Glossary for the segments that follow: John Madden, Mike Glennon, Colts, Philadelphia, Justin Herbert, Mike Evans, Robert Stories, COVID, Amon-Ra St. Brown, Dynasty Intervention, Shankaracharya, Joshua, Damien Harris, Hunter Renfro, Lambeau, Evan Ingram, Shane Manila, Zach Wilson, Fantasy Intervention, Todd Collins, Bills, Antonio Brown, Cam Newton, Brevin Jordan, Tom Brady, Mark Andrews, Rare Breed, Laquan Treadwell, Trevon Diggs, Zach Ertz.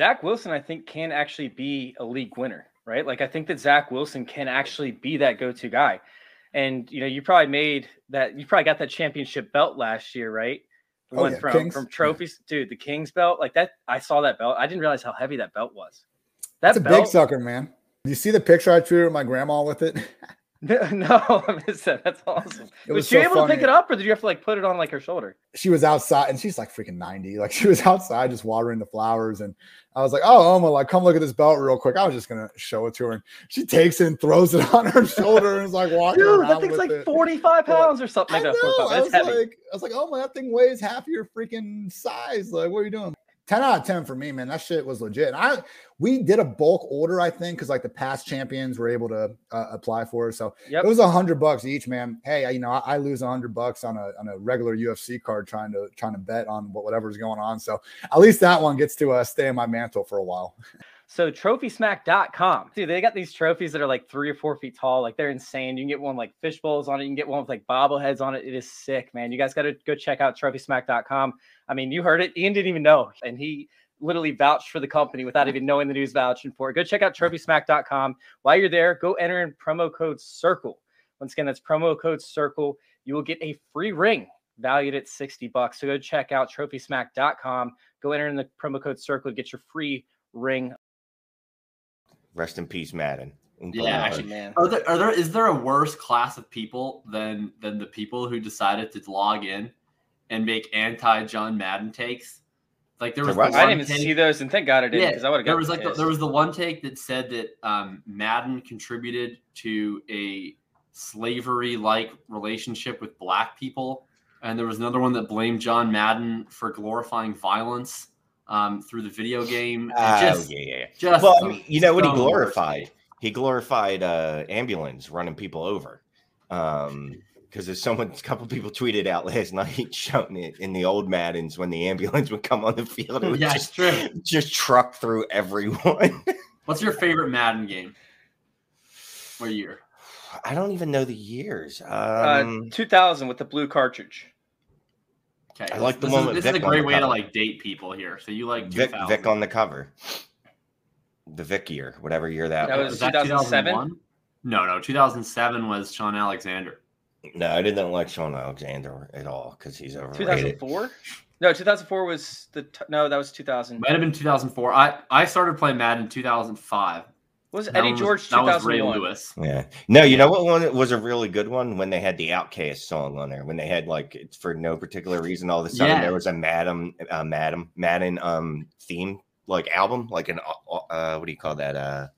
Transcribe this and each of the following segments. Zach Wilson, I think, can actually be a league winner, right? Like, I think that Zach Wilson can actually be that go-to guy. And, you know, you probably made that, you probably got that championship belt last year, right? The one from trophies, dude, the Kings belt, like that. I saw that belt. I didn't realize how heavy that belt was. That's a big sucker, man. You see the picture I drew of my grandma with it? No, I missed that. That's awesome. Was you able to pick it up, or did you have to like put it on like her shoulder? She was outside, and she's like freaking 90. Like she was outside just watering the flowers, and I was like, "Oh, Oma, like come look at this belt real quick." I was just gonna show it to her, and she takes it and throws it on her shoulder, and is like walking around. Dude, that thing's like 45 pounds or something. I know. That's heavy. I was like, "Oma, that thing weighs half your freaking size." Like, what are you doing? 10 out of 10 for me, man. That shit was legit. And we did a bulk order, I think, because like the past champions were able to apply for it. So It was $100 each, man. Hey, you know, I lose $100 on a regular UFC card trying to bet on whatever's going on. So at least that one gets to stay in my mantle for a while. So trophysmack.com, dude, they got these trophies that are like 3 or 4 feet tall. Like they're insane. You can get one like fish bowls on it. You can get one with like bobbleheads on it. It is sick, man. You guys got to go check out trophysmack.com. I mean, you heard it. Ian didn't even know. And he literally vouched for the company without even knowing that he was vouching for it. Go check out trophysmack.com. While you're there, go enter in promo code CIRCLE. Once again, that's promo code CIRCLE. You will get a free ring valued at $60. So go check out trophysmack.com. Go enter in the promo code CIRCLE. Get your free ring. Rest in peace, Madden. Yeah, actually, man. Is there a worse class of people than the people who decided to log in and make anti-John Madden takes? Like there was, I didn't even see those, and thank God I didn't, because I would have. There was like there was the one take that said that Madden contributed to a slavery-like relationship with black people, and there was another one that blamed John Madden for glorifying violence through the video game. You know what he glorified? He glorified ambulance running people over. Because there's a couple people tweeted out last night showing it in the old Maddens when the ambulance would come on the field. It would just truck through everyone. What's your favorite Madden game? What year? I don't even know the years. 2000 with the blue cartridge. Okay. I like the one with Vic. This is a great way to like date people here. So you like Vic on the cover, the Vic year, whatever year that was. That was 2007. No, 2007 was Sean Alexander. No, I didn't like Sean Alexander at all because he's overrated. 2004. No, 2004 was that was 2000. Might have been 2004. I started playing Madden in 2005. Was Eddie George 2001? That was Ray Lewis. Yeah. No, you know what one it was a really good one? When they had the Outkast song on there. When they had, like, for no particular reason, all of a sudden there was a Madden theme, like, album. Like an, what do you call that?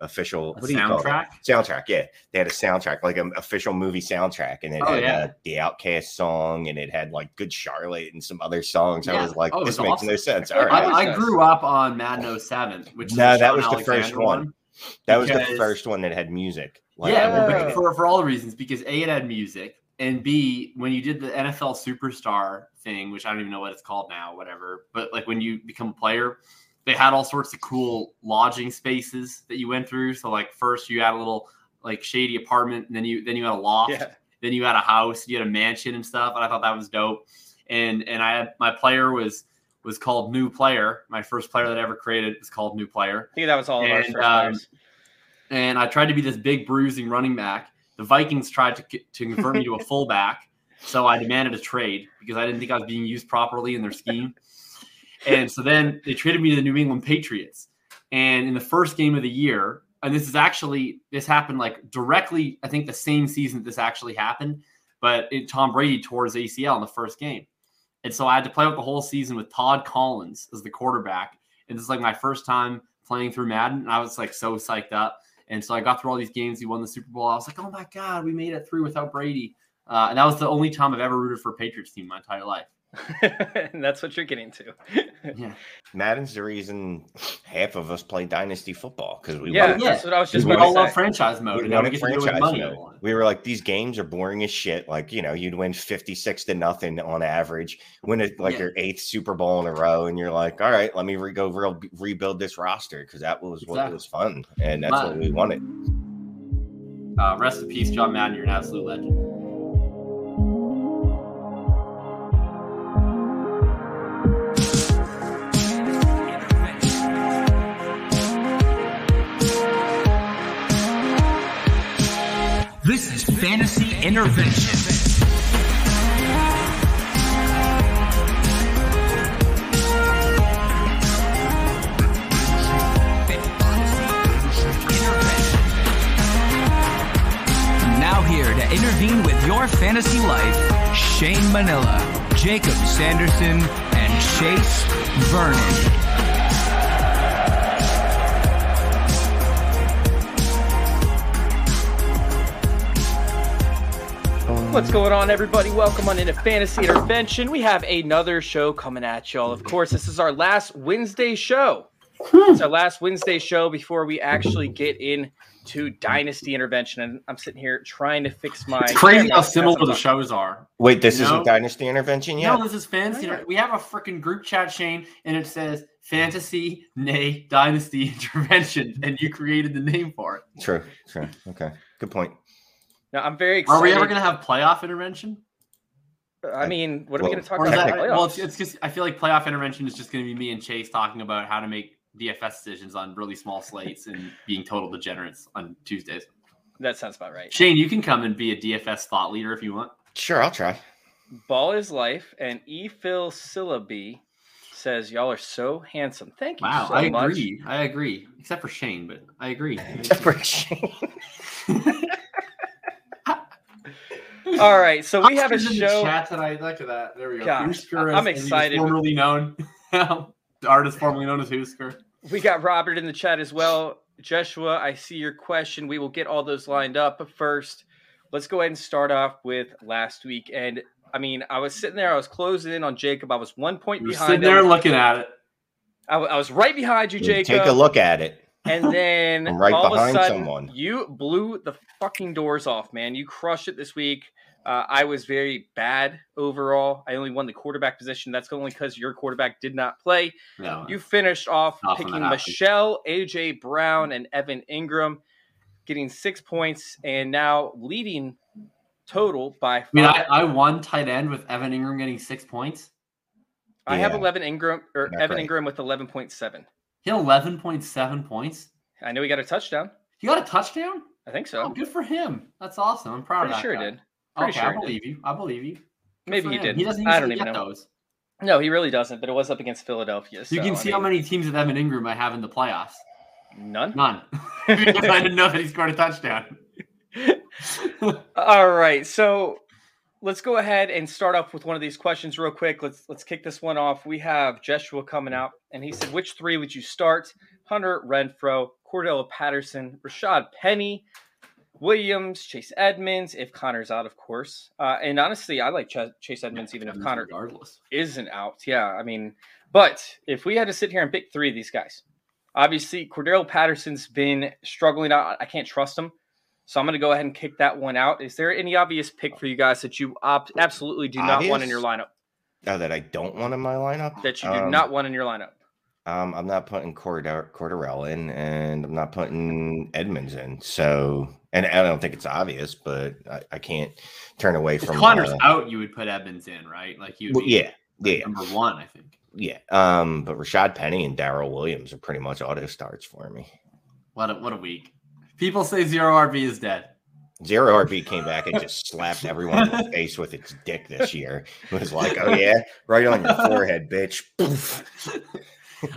Official soundtrack? Soundtrack, yeah. They had a soundtrack, like an official movie soundtrack. And it had the Outkast song, and it had, like, Good Charlotte and some other songs. Yeah. I was like, this makes no sense. All right. I grew up on Madden 07, which is that was the first one. That was the first one that had music. Like, yeah, for all the reasons, because A, it had music, and B, when you did the NFL Superstar thing, which I don't even know what it's called now, whatever, but like when you become a player, they had all sorts of cool lodging spaces that you went through. So like first you had a little like shady apartment, and then you had a loft, then you had a house, you had a mansion and stuff, and I thought that was dope. And I had my player was called New Player. My first player that I ever created was called New Player. I think that was all of our first players. And I tried to be this big bruising running back. The Vikings tried to convert me to a fullback, so I demanded a trade because I didn't think I was being used properly in their scheme. And so then they traded me to the New England Patriots. And in the first game of the year, and this happened like directly, I think the same season this actually happened, but Tom Brady tore his ACL in the first game. And so I had to play out the whole season with Todd Collins as the quarterback. And this is like my first time playing through Madden. And I was like so psyched up. And so I got through all these games. He won the Super Bowl. I was like, oh my God, we made it through without Brady. And that was the only time I've ever rooted for a Patriots team my entire life. And that's what you're getting to. Yeah. Madden's the reason half of us play Dynasty football because we that's what I was just about to say. We all love franchise mode. We were like, these games are boring as shit. Like, you know, you'd win 56-0 on average, win it like your 8th Super Bowl in a row, and you're like, all right, let me rebuild this roster because that was what was fun, and that's what we wanted. Rest in peace, John Madden. You're an absolute legend. Intervention. Now here to intervene with your fantasy life, Shane Manila, Jacob Sanderson, and Chase Vernon. What's going on, everybody? Welcome on into Fantasy Intervention. We have another show coming at y'all. Of course, this is our last Wednesday show. It's our last Wednesday show before we actually get into Dynasty Intervention. And I'm sitting here trying to fix my... It's crazy how similar the shows are. Wait, this isn't Dynasty Intervention yet? No, this is Fantasy. Oh, yeah. We have a freaking group chat, Shane, and it says Fantasy, nay, Dynasty Intervention. And you created the name for it. True. Okay, good point. Now, I'm very excited. Are we ever going to have playoff intervention? I mean, what are we going to talk about? It's just, I feel like playoff intervention is just going to be me and Chase talking about how to make DFS decisions on really small slates and being total degenerates on Tuesdays. That sounds about right. Shane, you can come and be a DFS thought leader if you want. Sure, I'll try. Ball is life, and E. Phil Syllabi says, y'all are so handsome. Thank you so much. Wow, I agree. Except for Shane, but I agree. Except for Shane. All right, so we have a show. Look at that. There we go. Husker, I'm excited. Formerly known, the artist formerly known as Husker. We got Robert in the chat as well. Joshua, I see your question. We will get all those lined up. But first, let's go ahead and start off with last week. And I mean, I was sitting there. I was closing in on Jacob. I was 1 point behind. Sitting there looking at it. I was right behind you, Jacob. Take a look at it. And then all of a sudden, you blew the fucking doors off, man. You crushed it this week. I was very bad overall. I only won the quarterback position. That's only because your quarterback did not play. No, you finished off picking Michelle, A.J. Brown, and Evan Ingram, getting 6 points, and now leading total by five. I mean, I won tight end with Evan Ingram getting 6 points. I have Evan Ingram with 11.7. He had 11.7 points. I know he got a touchdown. He got a touchdown? I think so. Oh, good for him. That's awesome. I'm proud of that. Pretty sure he did. I believe you. Good Maybe he did. He doesn't usually get those. No, he really doesn't, but it was up against Philadelphia. So, you can see how many teams of Evan Ingram I have in the playoffs. None. Because I didn't know that he scored a touchdown. All right. So let's go ahead and start off with one of these questions real quick. Let's kick this one off. We have Joshua coming out, and he said, which three would you start? Hunter Renfro, Cordero Patterson, Rashad Penny, Williams, Chase Edmonds, if Connor's out, of course. And honestly, I like Chase Edmonds, even if Connor isn't out. Yeah, I mean, but if we had to sit here and pick three of these guys, obviously Cordero Patterson's been struggling out. I can't trust him. So I'm going to go ahead and kick that one out. Is there any obvious pick for you guys that you absolutely do not want in your lineup? That I don't want in my lineup? That you do not want in your lineup? I'm not putting Cordero in, and I'm not putting Edmonds in. So, and I don't think it's obvious, but I can't turn away from Connor's out. You would put Edmonds in, right? Like you would be number one, I think. Yeah. But Rashad Penny and Darrell Williams are pretty much auto starts for me. What a week. People say zero RB is dead. Zero RB came back and just slapped everyone in the face with its dick this year. It was like, oh, yeah, right on your forehead, bitch.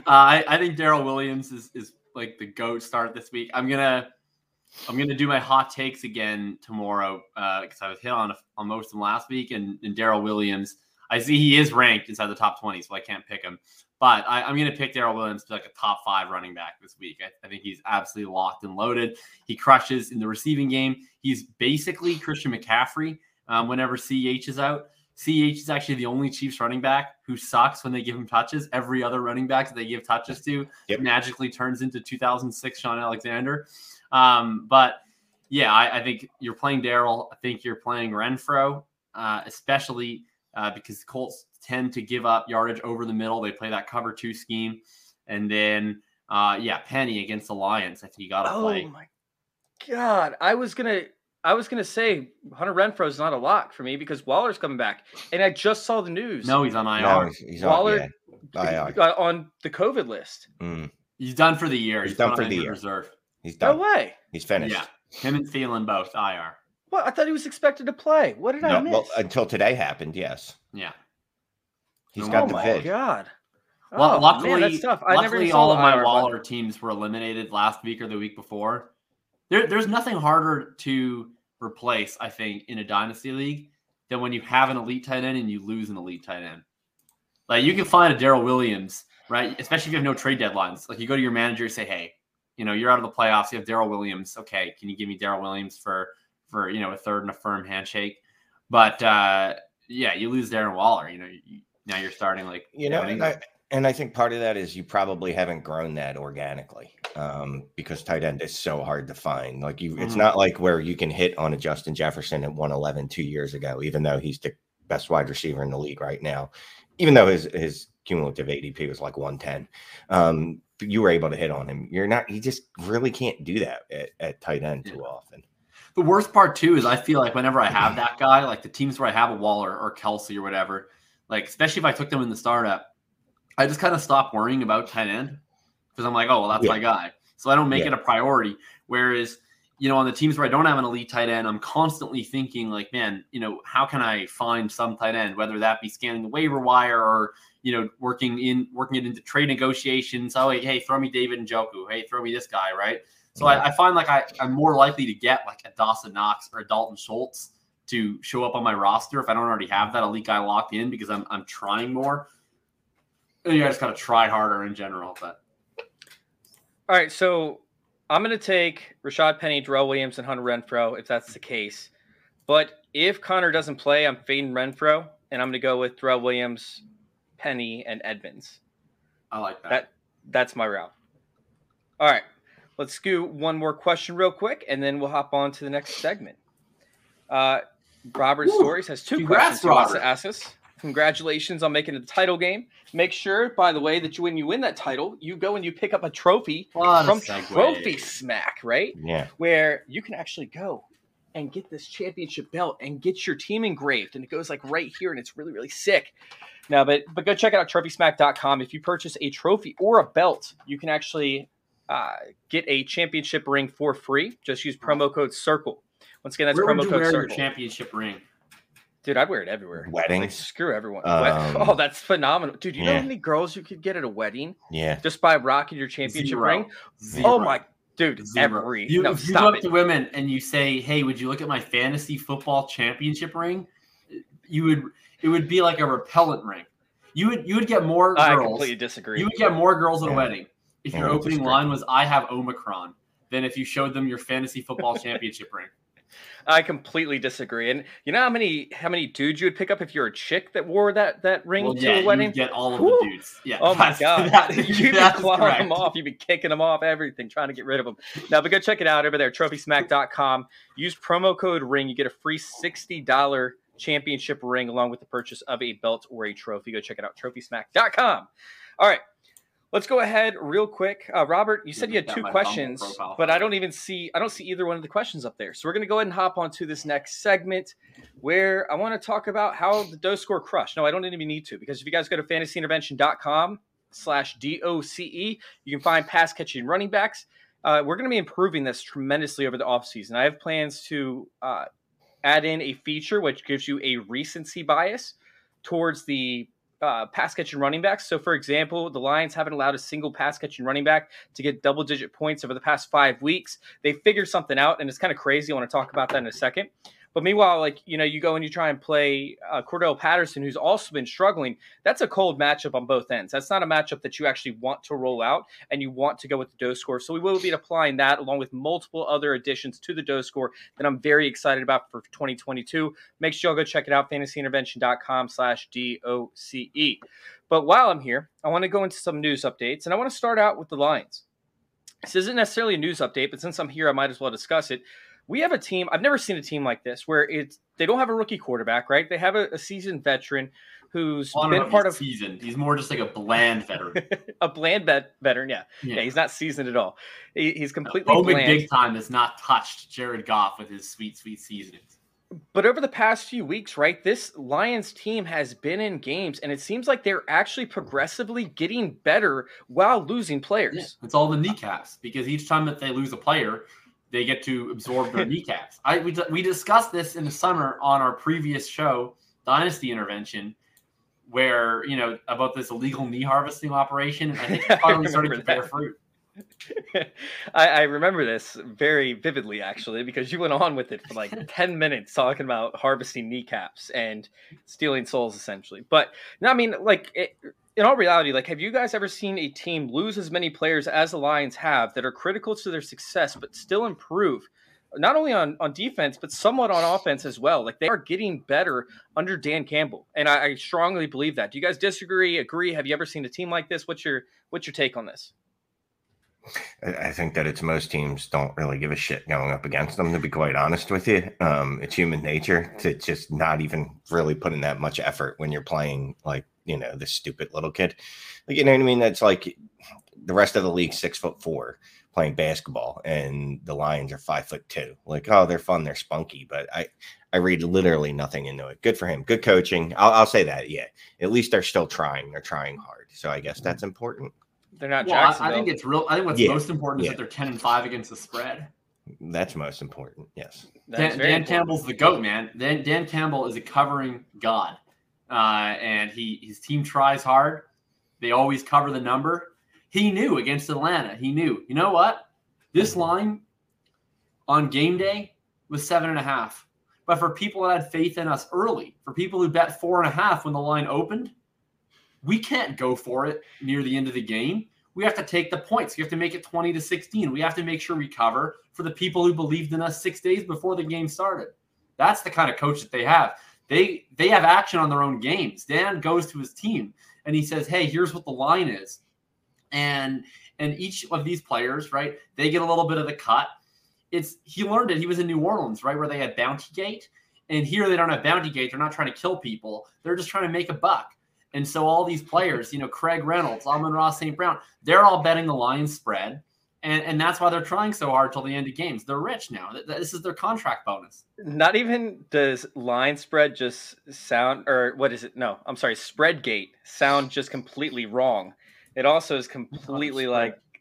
I think Darrell Williams is like the GOAT start this week. I'm gonna do my hot takes again tomorrow because I was hit on most of them last week. And Darrell Williams, I see he is ranked inside the top 20, so I can't pick him. But I'm going to pick Darrell Williams to like a top 5 running back this week. I think he's absolutely locked and loaded. He crushes in the receiving game. He's basically Christian McCaffrey whenever CEH is out. CEH is actually the only Chiefs running back who sucks when they give him touches. Every other running back that they give touches to magically turns into 2006 Sean Alexander. But, yeah, I think you're playing Darrell. I think you're playing Renfro, especially because the Colts tend to give up yardage over the middle. They play that cover 2 scheme. And then, Penny against the Lions. I think you got to play. Oh, my God. I was gonna say Hunter Renfro is not a lock for me because Waller's coming back. And I just saw the news. No, he's on IR. No, he's Waller on the COVID list. Mm. He's done for the year. He's done for the year. Reserve. He's done. No way. He's finished. Yeah. Him and Thielen both IR. Well, I thought he was expected to play. What did I miss? Well, until today happened, yes. Yeah. He's got the vid. God. Oh, luckily, man, that's tough. Luckily all of my Waller teams were eliminated last week or the week before. There's nothing harder to replace, I think, in a dynasty league than when you have an elite tight end and you lose an elite tight end. Like, you can find a Darrell Williams, right? Especially if you have no trade deadlines. Like, you go to your manager and say, hey, you know, you're out of the playoffs. You have Darrell Williams. Okay, can you give me Darrell Williams for you know, a third and a firm handshake? But, yeah, you lose Darren Waller. You know, now you're starting like – you know, and I think part of that is you probably haven't grown that organically because tight end is so hard to find. Like you, it's not like where you can hit on a Justin Jefferson at 111 2 years ago, even though he's the best wide receiver in the league right now, even though his cumulative ADP was like 110. You were able to hit on him. You just really can't do that at tight end too often. The worst part too is I feel like whenever I have that guy, like the teams where I have a Waller or Kelsey or whatever, like especially if I took them in the startup, I just kind of stop worrying about tight end because I'm like, oh, well, that's my guy. So I don't make it a priority. Whereas, you know, on the teams where I don't have an elite tight end, I'm constantly thinking like, man, you know, how can I find some tight end, whether that be scanning the waiver wire or, you know, working it into trade negotiations. Oh, like, hey, throw me David Njoku. Hey, throw me this guy. Right. So I find like I'm more likely to get like a Dawson Knox or a Dalton Schultz to show up on my roster if I don't already have that elite guy locked in because I'm trying more. You just got to try harder in general. But all right, so I'm going to take Rashad Penny, Darrell Williams, and Hunter Renfro if that's the case. But if Connor doesn't play, I'm fading Renfro, and I'm going to go with Darrell Williams, Penny, and Edmonds. I like that. That's my route. All right, let's scoot one more question real quick, and then we'll hop on to the next segment. Robert Stories has two questions he wants to ask us. Congratulations on making it the title game. Make sure, by the way, that when you win that title, you go and you pick up a trophy from Trophy Smack, right? Yeah. Where you can actually go and get this championship belt and get your team engraved. And it goes like right here, and it's really, really sick. Now, but go check out trophysmack.com. If you purchase a trophy or a belt, you can actually get a championship ring for free. Just use promo code CIRCLE. Once again, that's promo code CIRCLE. Your championship ring? Dude, I'd wear it everywhere. Weddings. Like, screw everyone. Oh, that's phenomenal. Dude, you know how many girls you could get at a wedding? Yeah. Just by rocking your championship ring? Zero. Oh, my. Dude, every. You go up to women and you say, hey, would you look at my fantasy football championship ring? It would be like a repellent ring. You would get more girls. I completely disagree. You would get more girls at a wedding if your opening line was, I have Omicron, than if you showed them your fantasy football championship ring. I completely disagree. And you know how many dudes you would pick up if you're a chick that wore that ring to a wedding? You get all of the dudes. Yeah. Oh my God. You'd be clawing them off. You'd be kicking them off, everything, trying to get rid of them. Now, but go check it out over there, trophysmack.com. Use promo code RING. You get a free $60 championship ring along with the purchase of a belt or a trophy. Go check it out, trophysmack.com. All right. Let's go ahead real quick. Robert, you said you had two questions, but I don't see either one of the questions up there. So we're going to go ahead and hop on to this next segment where I want to talk about how the Dose Score crushed. No, I don't even need to, because if you guys go to fantasyintervention.com/DOCE, you can find pass catching running backs. We're going to be improving this tremendously over the offseason. I have plans to add in a feature which gives you a recency bias towards the pass catching running backs. So, for example, the Lions haven't allowed a single pass catching running back to get double-digit points over the past 5 weeks. They figured something out, and it's kind of crazy. I want to talk about that in a second. But meanwhile, like, you know, you go and you try and play Cordero Patterson, who's also been struggling. That's a cold matchup on both ends. That's not a matchup that you actually want to roll out, and you want to go with the Dose Score. So we will be applying that along with multiple other additions to the Dose Score that I'm very excited about for 2022. Make sure y'all go check it out, fantasyintervention.com/DOCE. But while I'm here, I want to go into some news updates, and I want to start out with the Lions. This isn't necessarily a news update, but since I'm here, I might as well discuss it. We have a team, I've never seen a team like this, where they don't have a rookie quarterback, right? They have a seasoned veteran who's been part of season. He's more just like a bland veteran. A bland veteran, yeah. He's not seasoned at all. He's completely bland. Big time has not touched Jared Goff with his sweet, sweet seasons. But over the past few weeks, right, this Lions team has been in games, and it seems like they're actually progressively getting better while losing players. Yeah, it's all the kneecaps, because each time that they lose a player – they get to absorb their kneecaps. We discussed this in the summer on our previous show, Dynasty Intervention, where, you know, about this illegal knee harvesting operation. And I think it finally started to bear fruit. I remember this very vividly, actually, because you went on with it for like 10 minutes talking about harvesting kneecaps and stealing souls, essentially. But no, I mean, like, in all reality, like, have you guys ever seen a team lose as many players as the Lions have that are critical to their success, but still improve? Not only on defense, but somewhat on offense as well. Like, they are getting better under Dan Campbell. And I strongly believe that. Do you guys disagree, agree? Have you ever seen a team like this? What's your take on this? I think that it's most teams don't really give a shit going up against them, to be quite honest with you. It's human nature to just not even really put in that much effort when you're playing, like, you know, this stupid little kid. Like, you know what I mean? That's like the rest of the league, 6'4", playing basketball, and the Lions are 5'2". Like, oh, they're fun, they're spunky, but I read literally nothing into it. Good for him. Good coaching. I'll say that. Yeah. At least they're still trying. They're trying hard. So I guess that's important. They're not Jacksonville. I think it's real. I think what's most important is that they're 10-5 against the spread. That's most important. Yes. Dan Campbell's the GOAT, man. Dan Campbell is a covering god. And his team tries hard. They always cover the number. He knew against Atlanta. He knew. You know what? This line on game day was 7.5. But for people that had faith in us early, for people who bet 4.5 when the line opened, we can't go for it near the end of the game. We have to take the points. We have to make it 20-16. We have to make sure we cover for the people who believed in us 6 days before the game started. That's the kind of coach that they have. They have action on their own games. Dan goes to his team and he says, hey, here's what the line is. And each of these players, right, they get a little bit of the cut. He learned it. He was in New Orleans, right, where they had Bounty Gate. And here they don't have Bounty Gate. They're not trying to kill people. They're just trying to make a buck. And so all these players, you know, Craig Reynolds, Amon-Ra St. Brown, they're all betting the Lions spread. And that's why they're trying so hard till the end of games. They're rich now. This is their contract bonus. Not even does line spread just sound, or what is it? No, I'm sorry. Spreadgate sound just completely wrong. It also is completely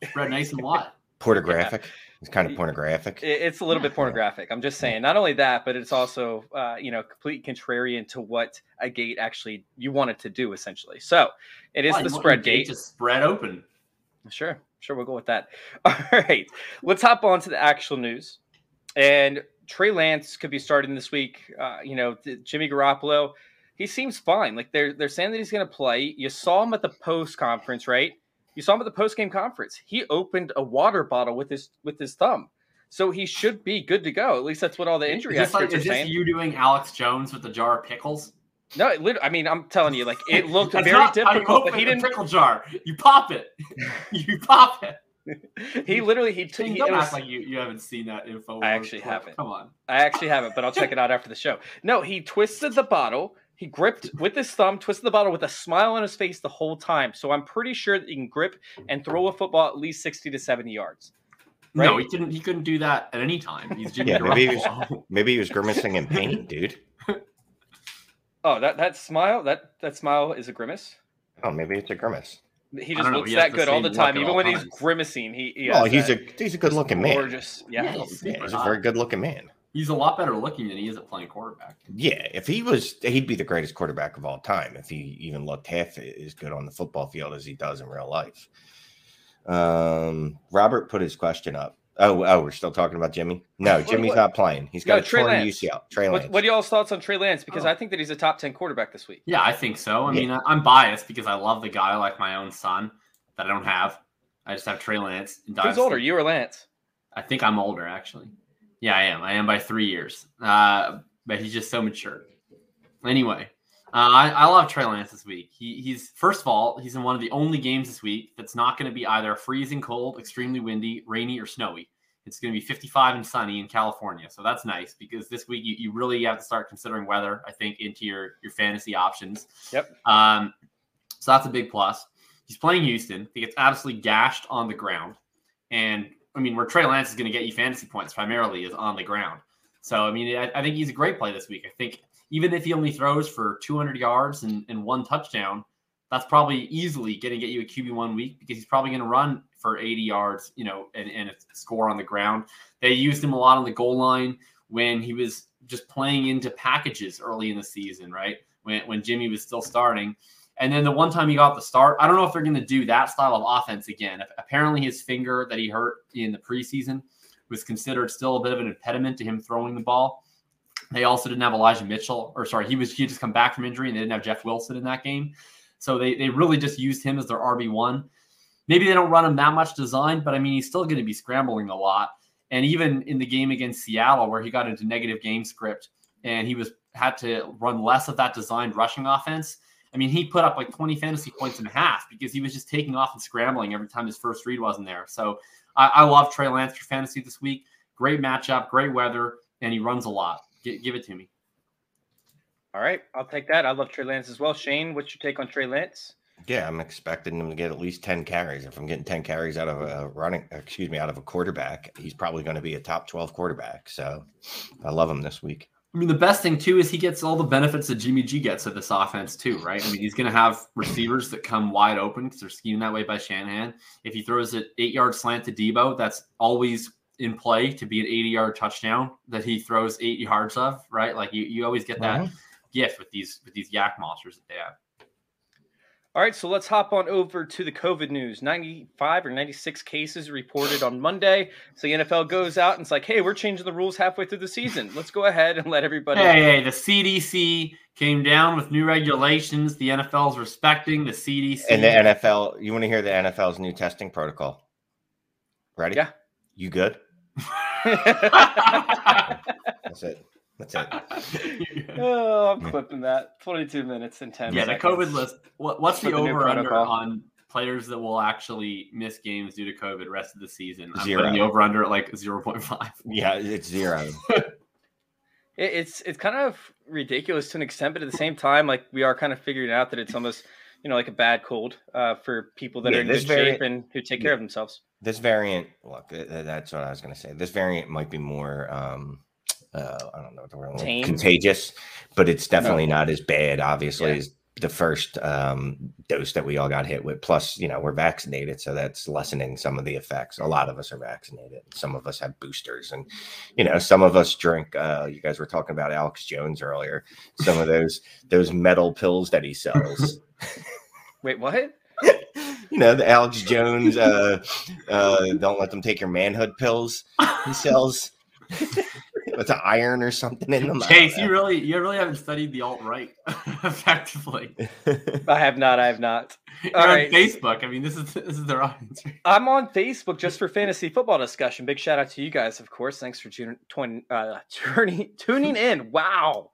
spread nice and wide. Pornographic. Yeah. It's kind of pornographic. It's a little bit pornographic. I'm just saying. Not only that, but it's also, complete contrarian to what a gate actually you want it to do, essentially. So it is the spread gate. Just spread open. Sure. We'll go with that. All right. Let's hop on to the actual news. And Trey Lance could be starting this week. Jimmy Garoppolo, he seems fine. Like, they're saying that he's going to play. You saw him at the post conference, right? You saw him at the post-game conference. He opened a water bottle with his thumb. So he should be good to go. At least that's what all the injury experts are saying. Is this you doing Alex Jones with the jar of pickles? No, I'm telling you, like, it looked very difficult. But he didn't pickle jar. You pop it. He literally don't act like you haven't seen that info. I actually haven't. Come on. I actually haven't, but I'll check it out after the show. No, he twisted the bottle. He gripped with his thumb, twisted the bottle with a smile on his face the whole time. So I'm pretty sure that he can grip and throw a football at least 60 to 70 yards. Right? No, he couldn't do that at any time. He's Jimmy Garoppolo. Maybe he was grimacing in pain, dude. Oh, that smile is a grimace? Oh, maybe it's a grimace. He just looks that good all the time. Even when he's grimacing, he's a good-looking man. Gorgeous. He's a very good-looking man. He's a lot better looking than he is at playing quarterback. Yeah, if he was, he'd be the greatest quarterback of all time if he even looked half as good on the football field as he does in real life. Robert put his question up. Oh, we're still talking about Jimmy? No, Jimmy's not playing. He's got a torn UCL. Trey Lance. What are y'all's thoughts on Trey Lance? Because I think that he's a top 10 quarterback this week. Yeah, I think so. I mean, I'm biased because I love the guy like my own son that I don't have. I just have Trey Lance. Who's older, you or Lance? I think I'm older, actually. Yeah, I am. I am by 3 years. But he's just so mature. Anyway, I love Trey Lance this week. He's first of all, he's in one of the only games this week that's not going to be either freezing cold, extremely windy, rainy, or snowy. It's going to be 55 and sunny in California. So that's nice because this week you really have to start considering weather, I think, into your fantasy options. Yep. So that's a big plus. He's playing Houston. He gets absolutely gashed on the ground. And I mean, where Trey Lance is going to get you fantasy points primarily is on the ground. So, I mean, I think he's a great play this week. I think even if he only throws for 200 yards and one touchdown, that's probably easily going to get you a QB1 week because he's probably going to run for 80 yards, you know, and a score on the ground. They used him a lot on the goal line when he was just playing into packages early in the season, right? When Jimmy was still starting. And then the one time he got the start, I don't know if they're going to do that style of offense again. Apparently his finger that he hurt in the preseason was considered still a bit of an impediment to him throwing the ball. They also didn't have Elijah Mitchell, or sorry, he had just come back from injury and they didn't have Jeff Wilson in that game. So they really just used him as their RB1. Maybe they don't run him that much design, but I mean, he's still going to be scrambling a lot. And even in the game against Seattle where he got into negative game script and he had to run less of that designed rushing offense, I mean, he put up like 20 fantasy points and a half because he was just taking off and scrambling every time his first read wasn't there. So I love Trey Lance for fantasy this week. Great matchup, great weather, and he runs a lot. Give it to me. All right, I'll take that. I love Trey Lance as well. Shane, what's your take on Trey Lance? Yeah, I'm expecting him to get at least 10 carries. If I'm getting 10 carries out of a quarterback, he's probably going to be a top 12 quarterback. So I love him this week. I mean, the best thing too is he gets all the benefits that Jimmy G gets of this offense too, right? I mean, he's going to have receivers that come wide open because they're schemed that way by Shanahan. If he throws an 8-yard slant to Debo, that's always in play to be an 80-yard touchdown that he throws 8 yards of, right? Like you always get that gift with these yak monsters that they have. All right, so let's hop on over to the COVID news. 95 or 96 cases reported on Monday. So the NFL goes out and it's like, hey, we're changing the rules halfway through the season. Let's go ahead and let everybody. Hey, the CDC came down with new regulations. The NFL's respecting the CDC. And the NFL, you want to hear the NFL's new testing protocol? Ready? Yeah. You good? That's it. That's it. Oh, I'm clipping that. 22 minutes and 10 seconds. Yeah, the COVID list. What's the over-under on players that will actually miss games due to COVID rest of the season? I'm putting the over-under at like 0.5. Yeah, it's zero. it's kind of ridiculous to an extent, but at the same time, like we are kind of figuring out that it's almost, you know, like a bad cold for people that are in good shape and who take care of themselves. This variant, look, that's what I was going to say. This variant might be more... I don't know what the word is, contagious, but it's definitely not as bad, obviously, as the first dose that we all got hit with. Plus, you know, we're vaccinated, so that's lessening some of the effects. A lot of us are vaccinated. Some of us have boosters, and you know, some of us drink. You guys were talking about Alex Jones earlier. Some of those metal pills that he sells. Wait, what? You know, the Alex Jones. Don't let them take your manhood pills. He sells. It's an iron or something in the mouth. Chase, you really haven't studied the alt-right effectively. I have not. All right. On Facebook. I mean, this is their audience. I'm on Facebook just for fantasy football discussion. Big shout out to you guys, of course. Thanks for tuning in. Wow.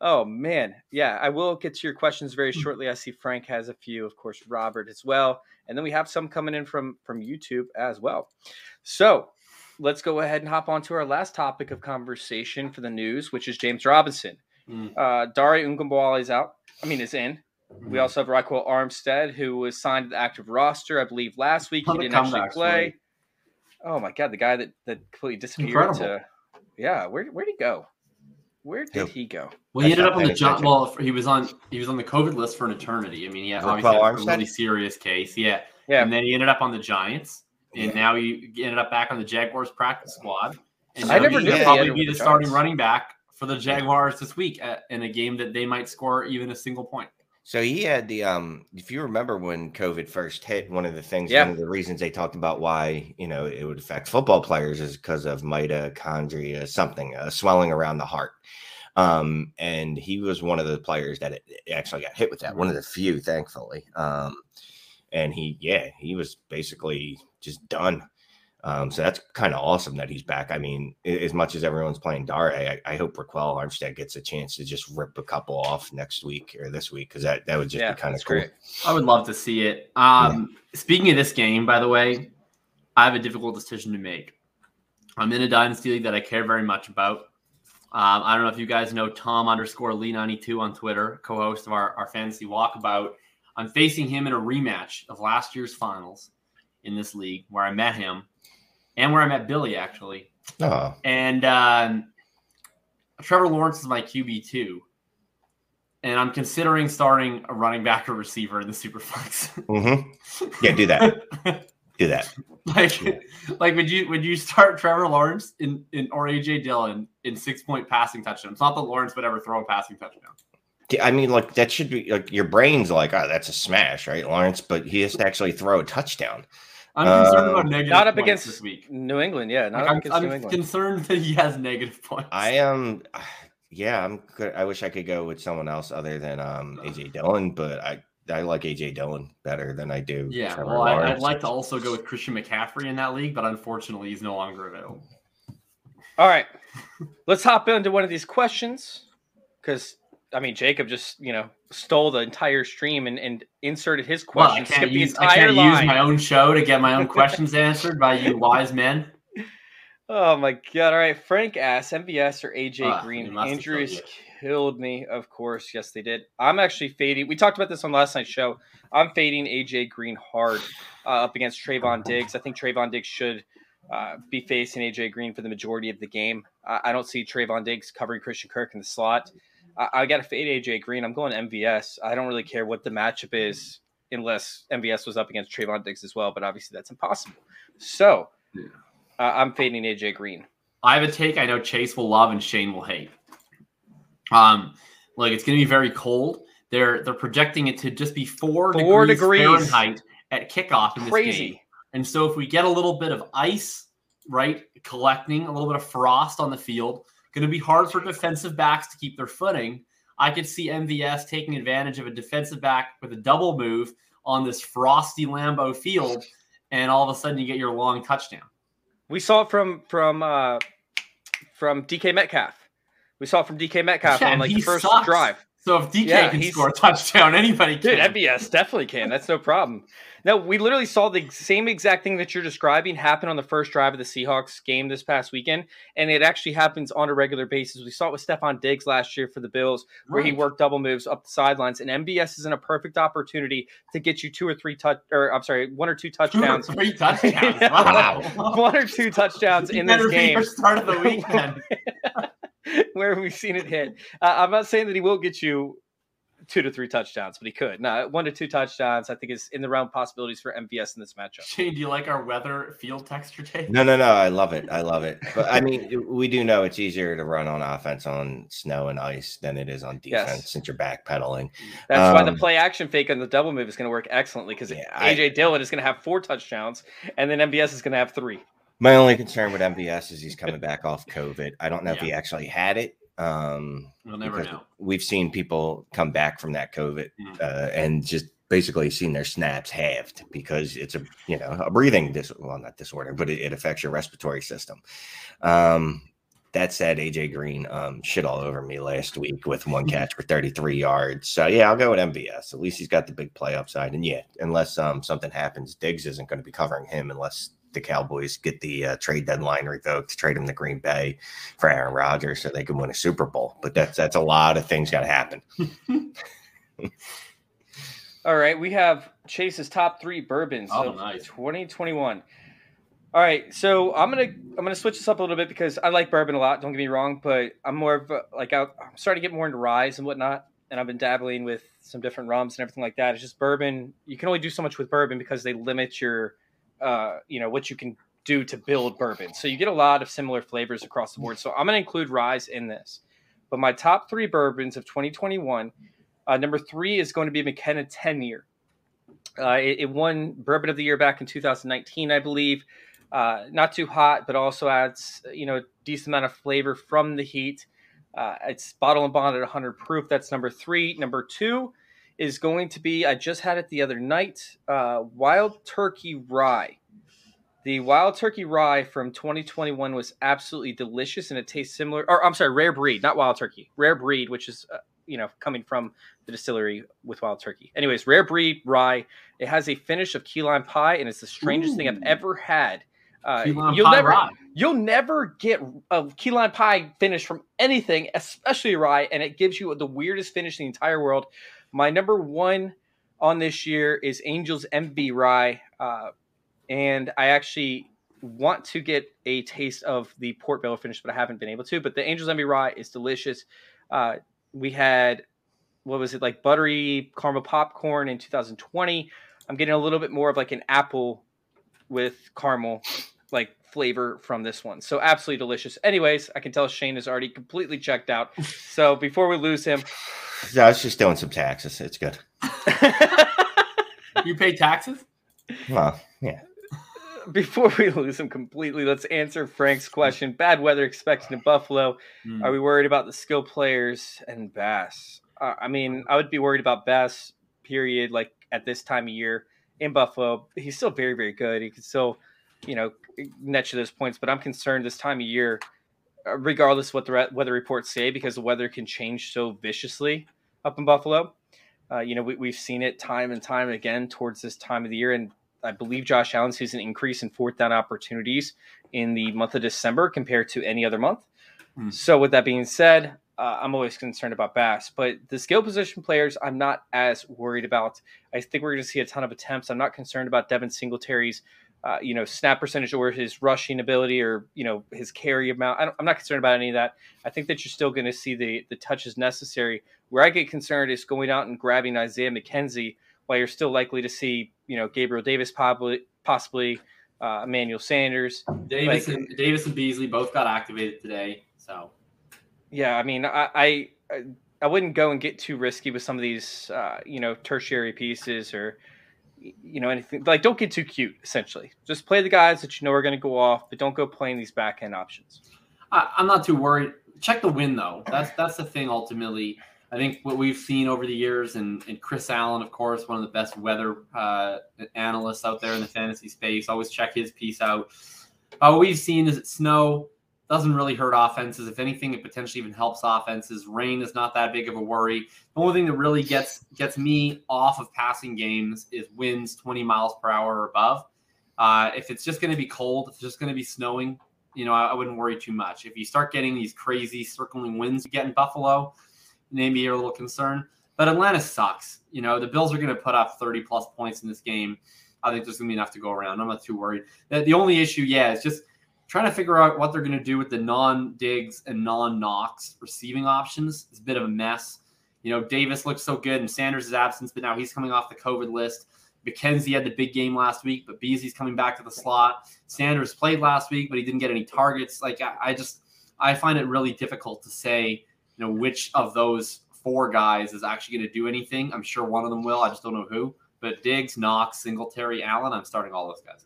Oh, man. Yeah, I will get to your questions very shortly. I see Frank has a few, of course, Robert as well. And then we have some coming in from YouTube as well. So, let's go ahead and hop on to our last topic of conversation for the news, which is James Robinson. Dare Ungumbawale is in. We also have Raquel Armstead, who was signed to the active roster, I believe, last week. He didn't actually play. Right? Oh, my God. The guy that completely disappeared. Incredible. Where'd he go? Where did he go? Well, he ended up on the John. Well, he was on the COVID list for an eternity. I mean, yeah, obviously a really serious case. Yeah. And then he ended up on the Giants. And now he ended up back on the Jaguars practice squad. And I never knew he'll probably be the starting running back for the Jaguars this week in a game that they might score even a single point. So he had the if you remember when COVID first hit, one of the reasons they talked about why, you know, it would affect football players is because of mitochondria, something, swelling around the heart. And he was one of the players that it actually got hit with that. One of the few, thankfully. And he was basically just done. So that's kind of awesome that he's back. I mean, as much as everyone's playing Dare, I hope Raquel Armstead gets a chance to just rip a couple off next week or this week because that would just be kind of cool. Great. I would love to see it. Speaking of this game, by the way, I have a difficult decision to make. I'm in a dynasty league that I care very much about. I don't know if you guys know Tom_Lee92 on Twitter, co-host of our fantasy walkabout. I'm facing him in a rematch of last year's finals in this league where I met him and where I met Billy, actually. And Trevor Lawrence is my QB2. and I'm considering starting a running back or receiver in the Superflex. Mm-hmm. Yeah, do that. Do that. Like would you start Trevor Lawrence or AJ Dillon in 6-point passing touchdowns? Not that Lawrence would ever throw a passing touchdown. I mean, like, that should be like your brain's like, oh, that's a smash, right, Lawrence? But he has to actually throw a touchdown. I'm concerned about negative not up against this week. New England, yeah. Not like, up against New England. I'm concerned that he has negative points. I'm good. I wish I could go with someone else other than AJ Dillon, but I like AJ Dillon better than I do. Yeah, Trevor Lawrence. I'd like to also go with Christian McCaffrey in that league, but unfortunately, he's no longer available. All right, let's hop into one of these questions because. I mean, Jacob just, stole the entire stream and inserted his questions. Well, I can't use my own show to get my own questions answered by you wise men. Oh, my God. All right. Frank asks, MVS or AJ Green? Injuries killed me, of course. Yes, they did. I'm actually fading. We talked about this on last night's show. I'm fading AJ Green hard up against Trevon Diggs. I think Trevon Diggs should be facing AJ Green for the majority of the game. I don't see Trevon Diggs covering Christian Kirk in the slot. I got to fade AJ Green. I'm going MVS. I don't really care what the matchup is unless MVS was up against Trevon Diggs as well, but obviously that's impossible. So I'm fading AJ Green. I have a take I know Chase will love and Shane will hate. Look, it's going to be very cold. They're projecting it to just be four degrees Fahrenheit at kickoff in this game. And so if we get a little bit of ice, right, collecting, a little bit of frost on the field, going to be hard for defensive backs to keep their footing. I could see MVS taking advantage of a defensive back with a double move on this frosty Lambeau field, and all of a sudden you get your long touchdown. We saw it from DK Metcalf. We saw it from DK Metcalf on the first drive. So if DK can score a touchdown, anybody can. Dude, MVS definitely can. That's no problem. No, we literally saw the same exact thing that you're describing happen on the first drive of the Seahawks game this past weekend, and it actually happens on a regular basis. We saw it with Stephon Diggs last year for the Bills, where he worked double moves up the sidelines, and MVS is in a perfect opportunity to get you one or two touchdowns. 2 or 3 touchdowns. Wow. 1 or 2 touchdowns in this game. Better be your start of the weekend. Where we've seen it hit. I'm not saying that he will get you 2 to 3 touchdowns, but he could. No, 1 to 2 touchdowns, I think, is in the realm of possibilities for MVS in this matchup. Shane, do you like our weather field texture take? No. I love it. But, I mean, we do know it's easier to run on offense on snow and ice than it is on defense since you're backpedaling. That's why the play-action fake on the double move is going to work excellently because A.J. Dillon is going to have 4 touchdowns, and then MVS is going to have 3. My only concern with MVS is he's coming back off COVID. I don't know if he actually had it. We'll never know. We've seen people come back from that COVID and just basically seen their snaps halved because it's a breathing disorder. Well, not disorder, but it affects your respiratory system. That said, AJ Green shit all over me last week with 1 catch for 33 yards. So, yeah, I'll go with MVS. At least he's got the big play upside. And, unless something happens, Diggs isn't going to be covering him unless – the Cowboys get the trade deadline revoked to trade him to Green Bay for Aaron Rodgers so they can win a Super Bowl. But that's a lot of things got to happen. All right. We have Chase's top 3 bourbons of 2021. All right. So I'm going to switch this up a little bit because I like bourbon a lot. Don't get me wrong, but I'm more of I'm starting to get more into rye and whatnot. And I've been dabbling with some different rums and everything like that. It's just bourbon. You can only do so much with bourbon because they limit your, what you can do to build bourbon. So you get a lot of similar flavors across the board. So I'm going to include rye in this, but my top 3 bourbons of 2021, number 3 is going to be McKenna 10-year. It won Bourbon of the Year back in 2019, I believe. Not too hot, but also adds, a decent amount of flavor from the heat. It's bottle and bond at 100 proof. That's number 3. Number 2 is going to be, I just had it the other night, Wild Turkey Rye. The Wild Turkey Rye from 2021 was absolutely delicious, and it tastes similar. Or I'm sorry, Rare Breed, not Wild Turkey. Rare Breed, which is, coming from the distillery with Wild Turkey. Anyways, Rare Breed Rye. It has a finish of key lime pie, and it's the strangest thing I've ever had. You'll never get a key lime pie finish from anything, especially rye, and it gives you the weirdest finish in the entire world. My number 1 on this year is Angel's MB Rye, and I actually want to get a taste of the Port Bell finish, but I haven't been able to. But the Angel's MB Rye is delicious. We had what was it, like buttery caramel popcorn in 2020. I'm getting a little bit more of like an apple with caramel like flavor from this one. So absolutely delicious. Anyways, I can tell Shane is already completely checked out. So before we lose him. No, I was just doing some taxes. It's good. You pay taxes? Well, yeah. Before we lose him completely, let's answer Frank's question. Bad weather expected in Buffalo. Are we worried about the skill players and Bass? I mean, I would be worried about Bass, period, like at this time of year in Buffalo. He's still very, very good. He can still, you know, net you those points. But I'm concerned this time of year, regardless of what the weather reports say, because the weather can change so viciously up in Buffalo. You know, we've seen it time and time again towards this time of the year. And I believe Josh Allen sees an increase in fourth down opportunities in the month of December compared to any other month. So with that being said, I'm always concerned about Bass, but the skill position players, I'm not as worried about. I think we're going to see a ton of attempts. I'm not concerned about Devin Singletary's, you know, snap percentage or his rushing ability or, you know, his carry amount. I'm not concerned about any of that. I think that you're still going to see the touches necessary. Where I get concerned is going out and grabbing Isaiah McKenzie, while you're still likely to see, you know, Gabriel Davis, possibly Emmanuel Sanders. Davis and Beasley both got activated today. So, yeah, I mean, I wouldn't go and get too risky with some of these, you know, tertiary pieces or, you know, anything. Like, don't get too cute, essentially. Just play the guys that you know are going to go off, but don't go playing these back-end options. I'm not too worried. Check the win, though. That's the thing, ultimately. I think what we've seen over the years, and Chris Allen, of course, one of the best weather analysts out there in the fantasy space, always check his piece out. What we've seen is that snow doesn't really hurt offenses. If anything, it potentially even helps offenses. Rain is not that big of a worry. The only thing that really gets me off of passing games is winds 20 miles per hour or above. If it's just going to be cold, if it's just going to be snowing, you know, I wouldn't worry too much. If you start getting these crazy circling winds you get in Buffalo, maybe you're a little concerned, but Atlanta sucks. You know, the Bills are going to put up 30-plus points in this game. I think there's going to be enough to go around. I'm not too worried. The only issue, yeah, is just trying to figure out what they're going to do with the non-Diggs and non-Knox receiving options. It's a bit of a mess. You know, Davis looks so good, and Sanders is absent, but now he's coming off the COVID list. McKenzie had the big game last week, but Beasley's coming back to the slot. Sanders played last week, but he didn't get any targets. Like, I find it really difficult to say, you know, which of those four guys is actually going to do anything. I'm sure one of them will. I just don't know who. But Diggs, Knox, Singletary, Allen, I'm starting all those guys.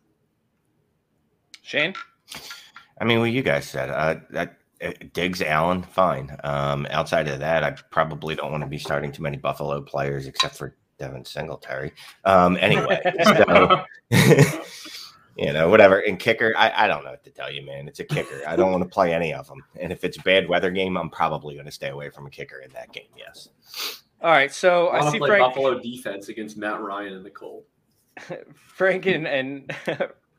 Shane? I mean, well, you guys said. Diggs, Allen, fine. Outside of that, I probably don't want to be starting too many Buffalo players except for Devin Singletary. Anyway, so you know, whatever. And kicker, I don't know what to tell you, man. It's a kicker. I don't want to play any of them. And if it's a bad weather game, I'm probably going to stay away from a kicker in that game, yes. All right, so I see play Frank. Buffalo defense against Matt Ryan in the cold. Frank and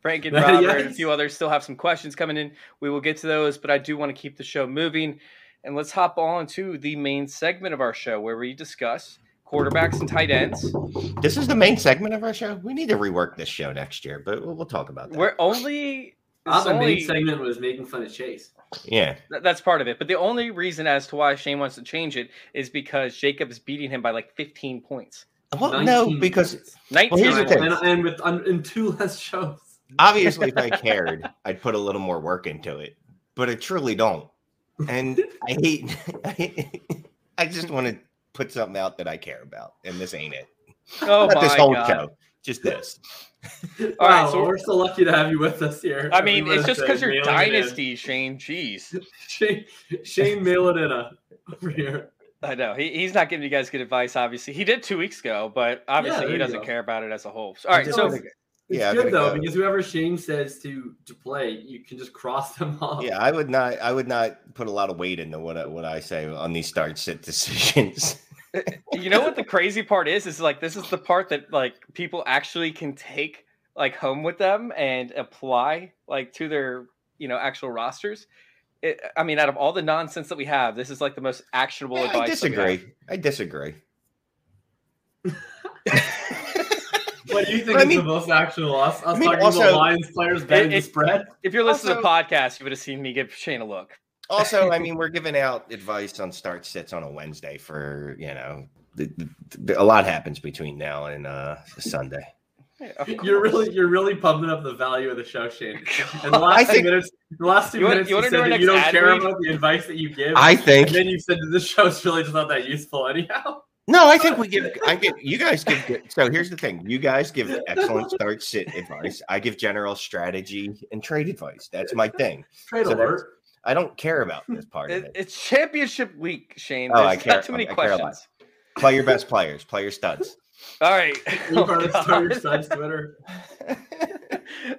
Frank and Robert yes. And a few others still have some questions coming in. We will get to those, but I do want to keep the show moving. And let's hop on to the main segment of our show where we discuss quarterbacks and tight ends. This is the main segment of our show. We need to rework this show next year, but we'll talk about that. The main segment was making fun of Chase. Yeah. That's part of it. But the only reason as to why Shane wants to change it is because Jacob is beating him by like 15 points. Well, no, because 19. Well, here's the thing. And with in two less shows. Obviously, if I cared, I'd put a little more work into it, but I truly don't. And I just want to put something out that I care about, and this ain't it. Oh, not my this whole God. Show, just this. All right, so we're so lucky to have you with us here. I mean, it's just because you're Dynasty, Shane. Jeez, Shane mailing it up over here. I know he's not giving you guys good advice. Obviously, he did 2 weeks ago, but obviously he doesn't care about it as a whole. All right, so it's good though because whoever Shane says to play, you can just cross them off. Yeah, I would not put a lot of weight into what I say on these start-sit decisions. You know what the crazy part is like this is the part that like people actually can take like home with them and apply like to their, you know, actual rosters. I mean, out of all the nonsense that we have, this is like the most actionable advice. I disagree. What do you think is the most actionable? Us talking about Lions players betting the spread? If you're listening to the podcast, you would have seen me give Shane a look. Also, I mean, we're giving out advice on start sits on a Wednesday for, you know, a lot happens between now and Sunday. You're really pumping up the value of the show, Shane. And the last 2 minutes, you said that you don't care about the advice that you give. I think. And then you said that this show's really just not that useful anyhow. No, I think you guys give good. So here's the thing: you guys give excellent start-sit advice. I give general strategy and trade advice. That's my thing. Trade alert. I don't care about this part of it. It's championship week, Shane. There's not too many questions. Play your best players. Play your studs. All right.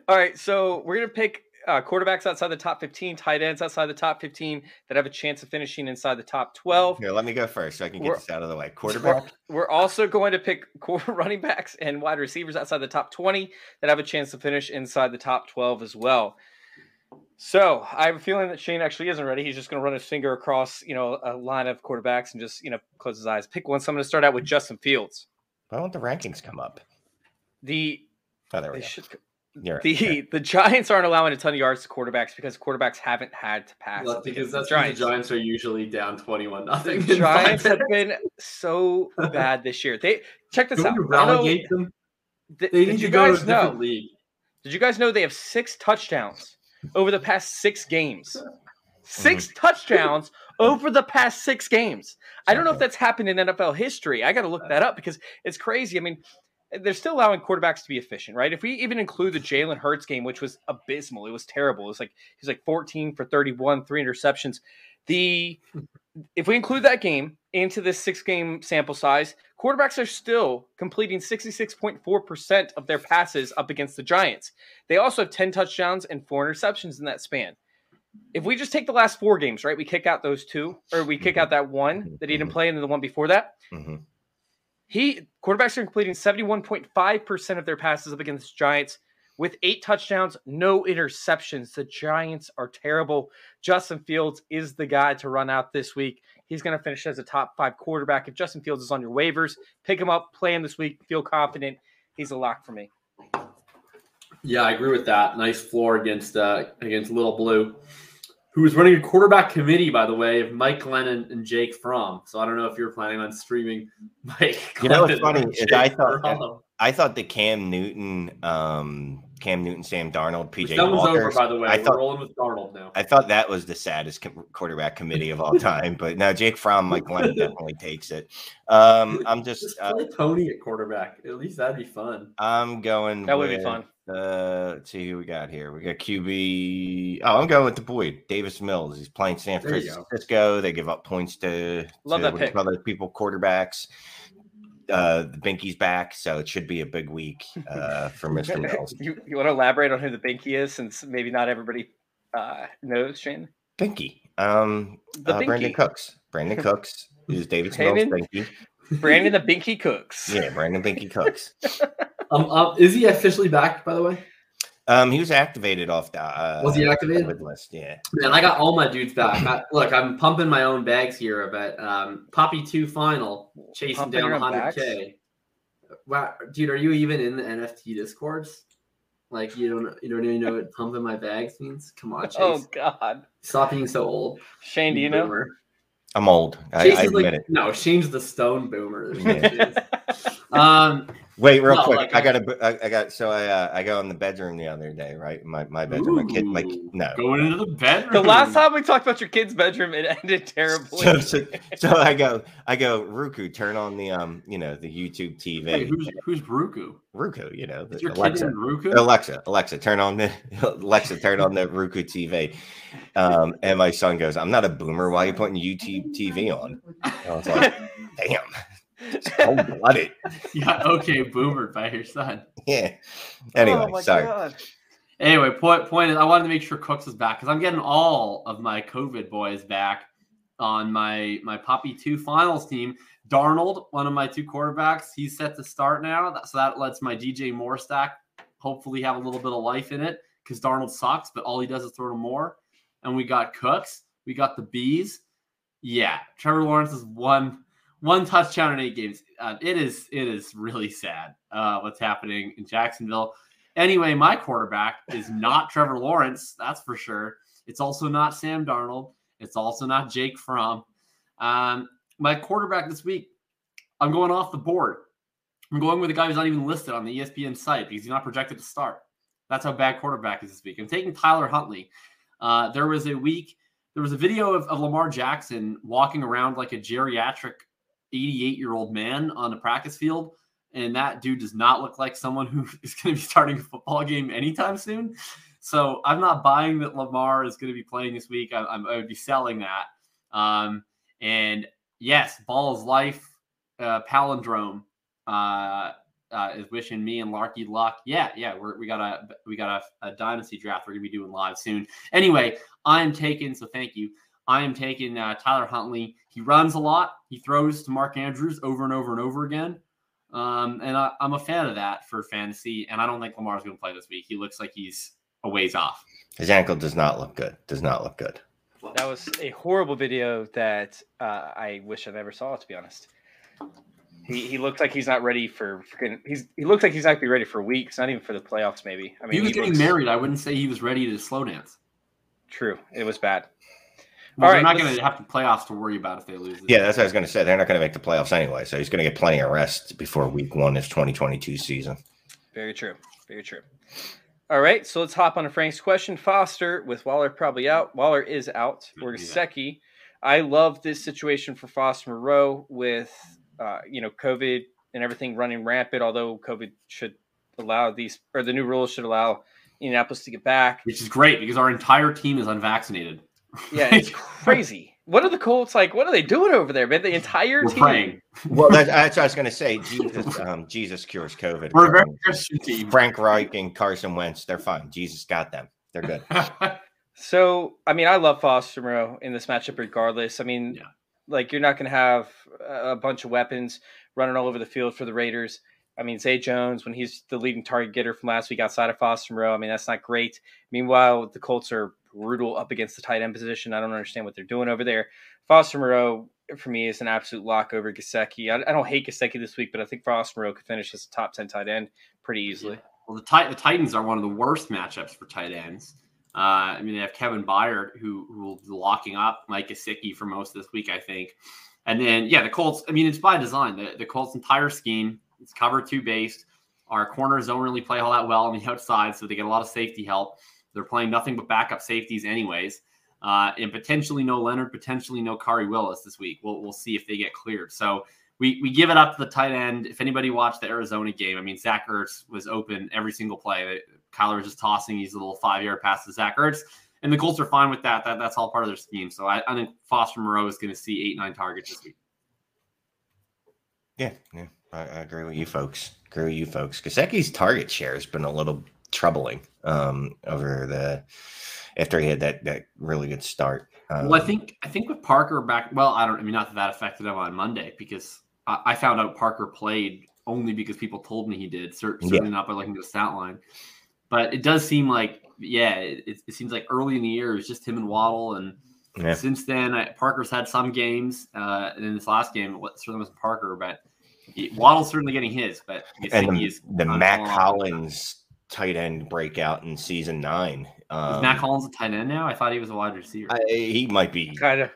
All right. So we're going to pick quarterbacks outside the top 15, tight ends outside the top 15 that have a chance of finishing inside the top 12. Here, let me go first so I can get this out of the way. Quarterback. We're also going to pick running backs and wide receivers outside the top 20 that have a chance to finish inside the top 12 as well. So I have a feeling that Shane actually isn't ready. He's just going to run his finger across, a line of quarterbacks and just, close his eyes. Pick one. So I'm going to start out with Justin Fields. Why won't the rankings come up? The Giants aren't allowing a ton of yards to quarterbacks because quarterbacks haven't had to pass. Well, because that's when the Giants are usually down 21-0. The Giants have been so bad this year. Check this out. Relegate them? They need to go to a different league. Did you guys know they have 6 touchdowns over the past 6 games? 6 touchdowns over the past 6 games. I don't know if that's happened in NFL history. I got to look that up because it's crazy. I mean, they're still allowing quarterbacks to be efficient, right? If we even include the Jalen Hurts game, which was abysmal, it was terrible. It's like he's like 14 for 31, 3 interceptions. If we include that game into this 6-game sample size, quarterbacks are still completing 66.4% of their passes up against the Giants. They also have 10 touchdowns and 4 interceptions in that span. If we just take the last 4 games, right, we kick out those 2, or we kick out that one that he didn't play and then the one before that, quarterbacks are completing 71.5% of their passes up against the Giants with 8 touchdowns, no interceptions. The Giants are terrible. Justin Fields is the guy to run out this week. He's going to finish as a top 5 quarterback. If Justin Fields is on your waivers, pick him up, play him this week, feel confident. He's a lock for me. Yeah, I agree with that. Nice floor against Little Blue, who is running a quarterback committee, by the way, of Mike Glennon and Jake Fromm. So I don't know if you're planning on streaming Mike Glennon. You know what's funny is I thought the Cam Newton, Sam Darnold, PJ Walker. That was over, by the way. We're rolling with Darnold now. I thought that was the saddest quarterback committee of all time, but now Jake Fromm, Mike Glennon definitely takes it. Just play Tony at quarterback. At least that'd be fun. That would be fun. Let's see who we got here. We got QB. Oh, I'm going with the boy, Davis Mills. He's playing San Francisco. They give up points to other people, quarterbacks. The Binky's back, so it should be a big week for Mr. Mills. You want to elaborate on who the Binky is, since maybe not everybody knows, Shane? Binky. Binky. Brandon Cooks is David Mills' Binky. Brandon the Binky Cooks. Yeah, Brandon Binky Cooks. Is he officially back, by the way? He was activated off the was he activated list? Yeah. Man, I got all my dudes back. Look, I'm pumping my own bags here, but Poppy 2 final chasing pumping down 100K. Wow, dude, are you even in the NFT discords? Like you don't even know what pumping my bags means? Come on, Chase. Oh God, stop being so old. Shane, do you know? I'm old. I admit it. No, Shane's the stone boomer. Yeah. Wait, real quick. Like I go in the bedroom the other day, right? My bedroom. Ooh, going into the bedroom. The last time we talked about your kid's bedroom, it ended terribly. So I go. Ruku, turn on the YouTube TV. Hey, who's Ruku? Ruku, is your Alexa. Kid in Ruku? Alexa, turn on the Roku TV. And my son goes, "I'm not a boomer. Why are you putting YouTube TV on?" And I was like, "Damn." Cold blooded. You got okay boomered by your son. Yeah. Anyway, sorry. God. Anyway, point is I wanted to make sure Cooks is back because I'm getting all of my COVID boys back on my Poppy 2 finals team. Darnold, one of my 2 quarterbacks, he's set to start now. So that lets my DJ Moore stack hopefully have a little bit of life in it because Darnold sucks, but all he does is throw to Moore. And we got Cooks. We got the Bees. Yeah. Trevor Lawrence is one touchdown in 8 games. It is really sad what's happening in Jacksonville. Anyway, my quarterback is not Trevor Lawrence. That's for sure. It's also not Sam Darnold. It's also not Jake Fromm. My quarterback this week, I'm going off the board. I'm going with a guy who's not even listed on the ESPN site because he's not projected to start. That's how bad quarterback is this week. I'm taking Tyler Huntley. There was a video of Lamar Jackson walking around like a geriatric 88-year-old man on the practice field, and that dude does not look like someone who is going to be starting a football game anytime soon. So I'm not buying that Lamar is going to be playing this week. I would be selling that. And yes, ball is life. Palindrome is wishing me and Larky luck. Yeah, we got a dynasty draft we're gonna be doing live soon. Anyway, I am taking Tyler Huntley. He runs a lot. He throws to Mark Andrews over and over and over again. And I'm a fan of that for fantasy. And I don't think Lamar's gonna play this week. He looks like he's a ways off. His ankle does not look good. That was a horrible video that I wish I never saw, to be honest. He looks like he's not ready for he looks like he's not going to be ready for weeks, not even for the playoffs, maybe. I mean, he was getting married. I wouldn't say he was ready to slow dance. True. It was bad. Well, all right, they're not going to have the playoffs to worry about if they lose. Yeah, that's what I was going to say. They're not going to make the playoffs anyway, so he's going to get plenty of rest before week one of 2022 season. Very true. Very true. All right, so let's hop on to Frank's question. Foster with Waller probably out. Waller is out. We're Gesicki. I love this situation for Foster Moreau with COVID and everything running rampant, although COVID should allow the new rules should allow Indianapolis to get back. Which is great because our entire team is unvaccinated. Yeah, it's crazy. What are the Colts like? What are they doing over there, man? The entire team. Praying. Well, that's what I was going to say. Jesus cures COVID. We're a very Christian team. Frank Reich and Carson Wentz, they're fine. Jesus got them. They're good. So, I mean, I love Foster Moreau in this matchup regardless. I mean, You're not going to have a bunch of weapons running all over the field for the Raiders. I mean, Zay Jones, when he's the leading target getter from last week outside of Foster Moreau, I mean, that's not great. Meanwhile, the Colts are brutal up against the tight end position. I don't understand what they're doing over there. Foster Moreau, for me, is an absolute lock over Gesicki. I don't hate Gesicki this week, but I think Foster Moreau could finish as a top 10 tight end pretty easily. Yeah. Well, the Titans are one of the worst matchups for tight ends. They have Kevin Byard who will be locking up Mike Gesicki for most of this week, I think. And then, the Colts, it's by design. The Colts' entire scheme, it's cover two based. Our corners don't really play all that well on the outside, so they get a lot of safety help. They're playing nothing but backup safeties anyways. And potentially no Leonard, potentially no Kari Willis this week. We'll see if they get cleared. So we give it up to the tight end. If anybody watched the Arizona game, Zach Ertz was open every single play. Kyler is just tossing. He's a little 5-yard pass to Zach Ertz. And the Colts are fine with that. That's all part of their scheme. So I think Foster Moreau is going to see 8-9 targets this week. Yeah. I agree with you folks. Gesicki's target share has been a little troubling after he had that really good start. I think with Parker back, not that affected him on Monday because I found out Parker played only because people told me he did. Certainly not by looking at the stat line. But it does seem like, it seems like early in the year it was just him and Waddle. And since then, Parker's had some games. And in this last game, it certainly wasn't Parker, but Waddle's certainly getting his. But the Mack Hollins tight end breakout in season 9. Is Mack Hollins a tight end now? I thought he was a wide receiver. He might be. Kind of.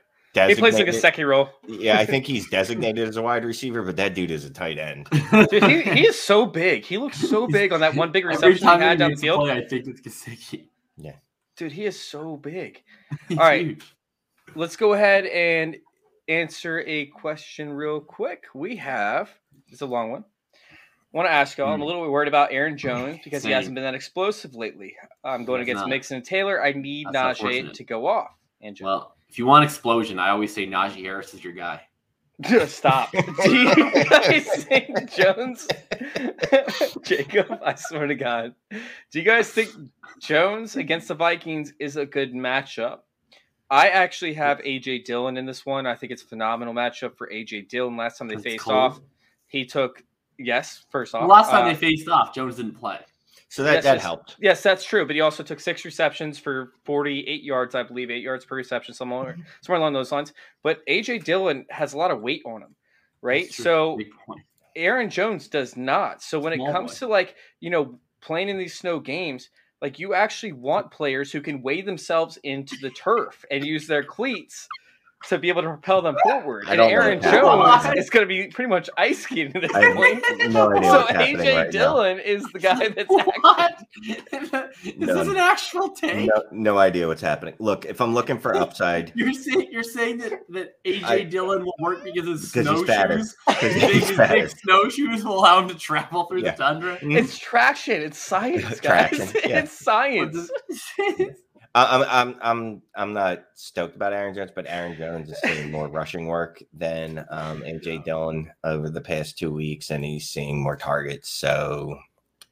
He plays like a second role. Yeah, I think he's designated as a wide receiver, but that dude is a tight end. Dude, he is so big. He looks so big on that one big reception he had downfield. I think it's Gesicki. Yeah. Dude, he is so big. All right. Let's go ahead and answer a question real quick. We have – it's a long one. I want to ask y'all. I'm a little bit worried about Aaron Jones because he hasn't been that explosive lately. I'm going against Mixon and Taylor. I need Najee to go off. And Jones. Well, if you want explosion, I always say Najee Harris is your guy. Stop. Do you guys think Jones? Jacob, I swear to God. Do you guys think Jones against the Vikings is a good matchup? I actually have A.J. Dillon in this one. I think it's a phenomenal matchup for A.J. Dillon. Last time they faced off, he took, first off. Last time they faced off, Jones didn't play. So that helped. Yes, that's true. But he also took 6 receptions for 48 yards, I believe, 8 yards per reception, somewhere along those lines. But A.J. Dillon has a lot of weight on him, right? So Aaron Jones does not. So when it comes to playing in these snow games, you actually want players who can weigh themselves into the turf and use their cleats to be able to propel them forward. And Aaron Jones is going to be pretty much ice skating at this point. No idea so A.J. Right Dillon now. Is the guy that's Is this an actual take? No idea what's happening. Look, if I'm looking for upside. you're saying that A.J. Dillon will work because his snowshoes. His big snowshoes will allow him to travel through the tundra. It's traction. It's science, guys. It's science. I'm not stoked about Aaron Jones, but Aaron Jones is seeing more rushing work than A.J. Dillon over the past 2 weeks, and he's seeing more targets. So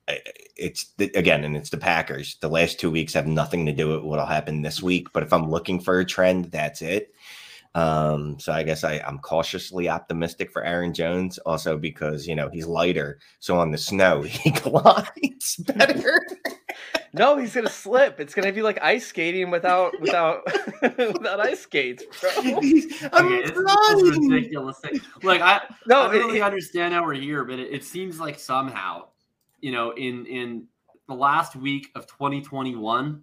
it's the Packers. The last 2 weeks have nothing to do with what'll happen this week. But if I'm looking for a trend, that's it. So I guess I'm cautiously optimistic for Aaron Jones, also because he's lighter, so on the snow he glides better. No, he's gonna slip. It's gonna be like ice skating without ice skates, bro. It's ridiculous thing. Like I don't really understand how we're here, but it seems like somehow, in the last week of 2021,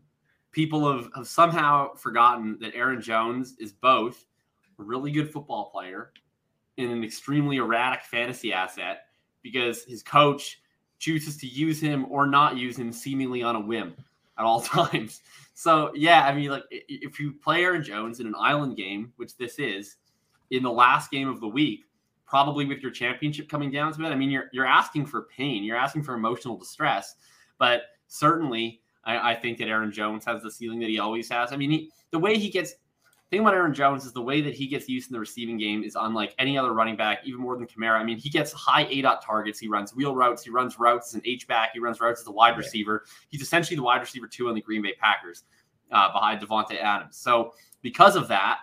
people have somehow forgotten that Aaron Jones is both a really good football player and an extremely erratic fantasy asset because his coach chooses to use him or not use him seemingly on a whim at all times. So, if you play Aaron Jones in an island game, which this is, in the last game of the week, probably with your championship coming down to it, you're asking for pain. You're asking for emotional distress. But certainly, I think that Aaron Jones has the ceiling that he always has. The thing about Aaron Jones is the way that he gets used in the receiving game is unlike any other running back, even more than Kamara. He gets high ADOT targets. He runs wheel routes. He runs routes as an H-back. He runs routes as a wide receiver. He's essentially the wide receiver 2 on the Green Bay Packers behind Devontae Adams. So because of that,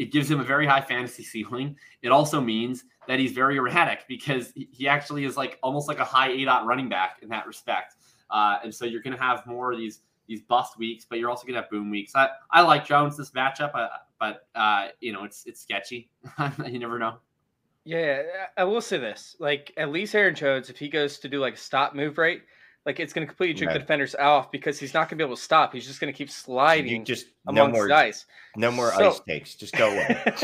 it gives him a very high fantasy ceiling. It also means that he's very erratic because he actually is almost like a high ADOT running back in that respect. And so you're going to have more of these bust weeks, but you're also going to have boom weeks. I like Jones this matchup, but it's sketchy. You never know. Yeah, I will say this: at least Aaron Jones, if he goes to do a stop move right, it's going to completely juke the defenders off because he's not going to be able to stop. He's just going to keep sliding. Ice takes. Just go away.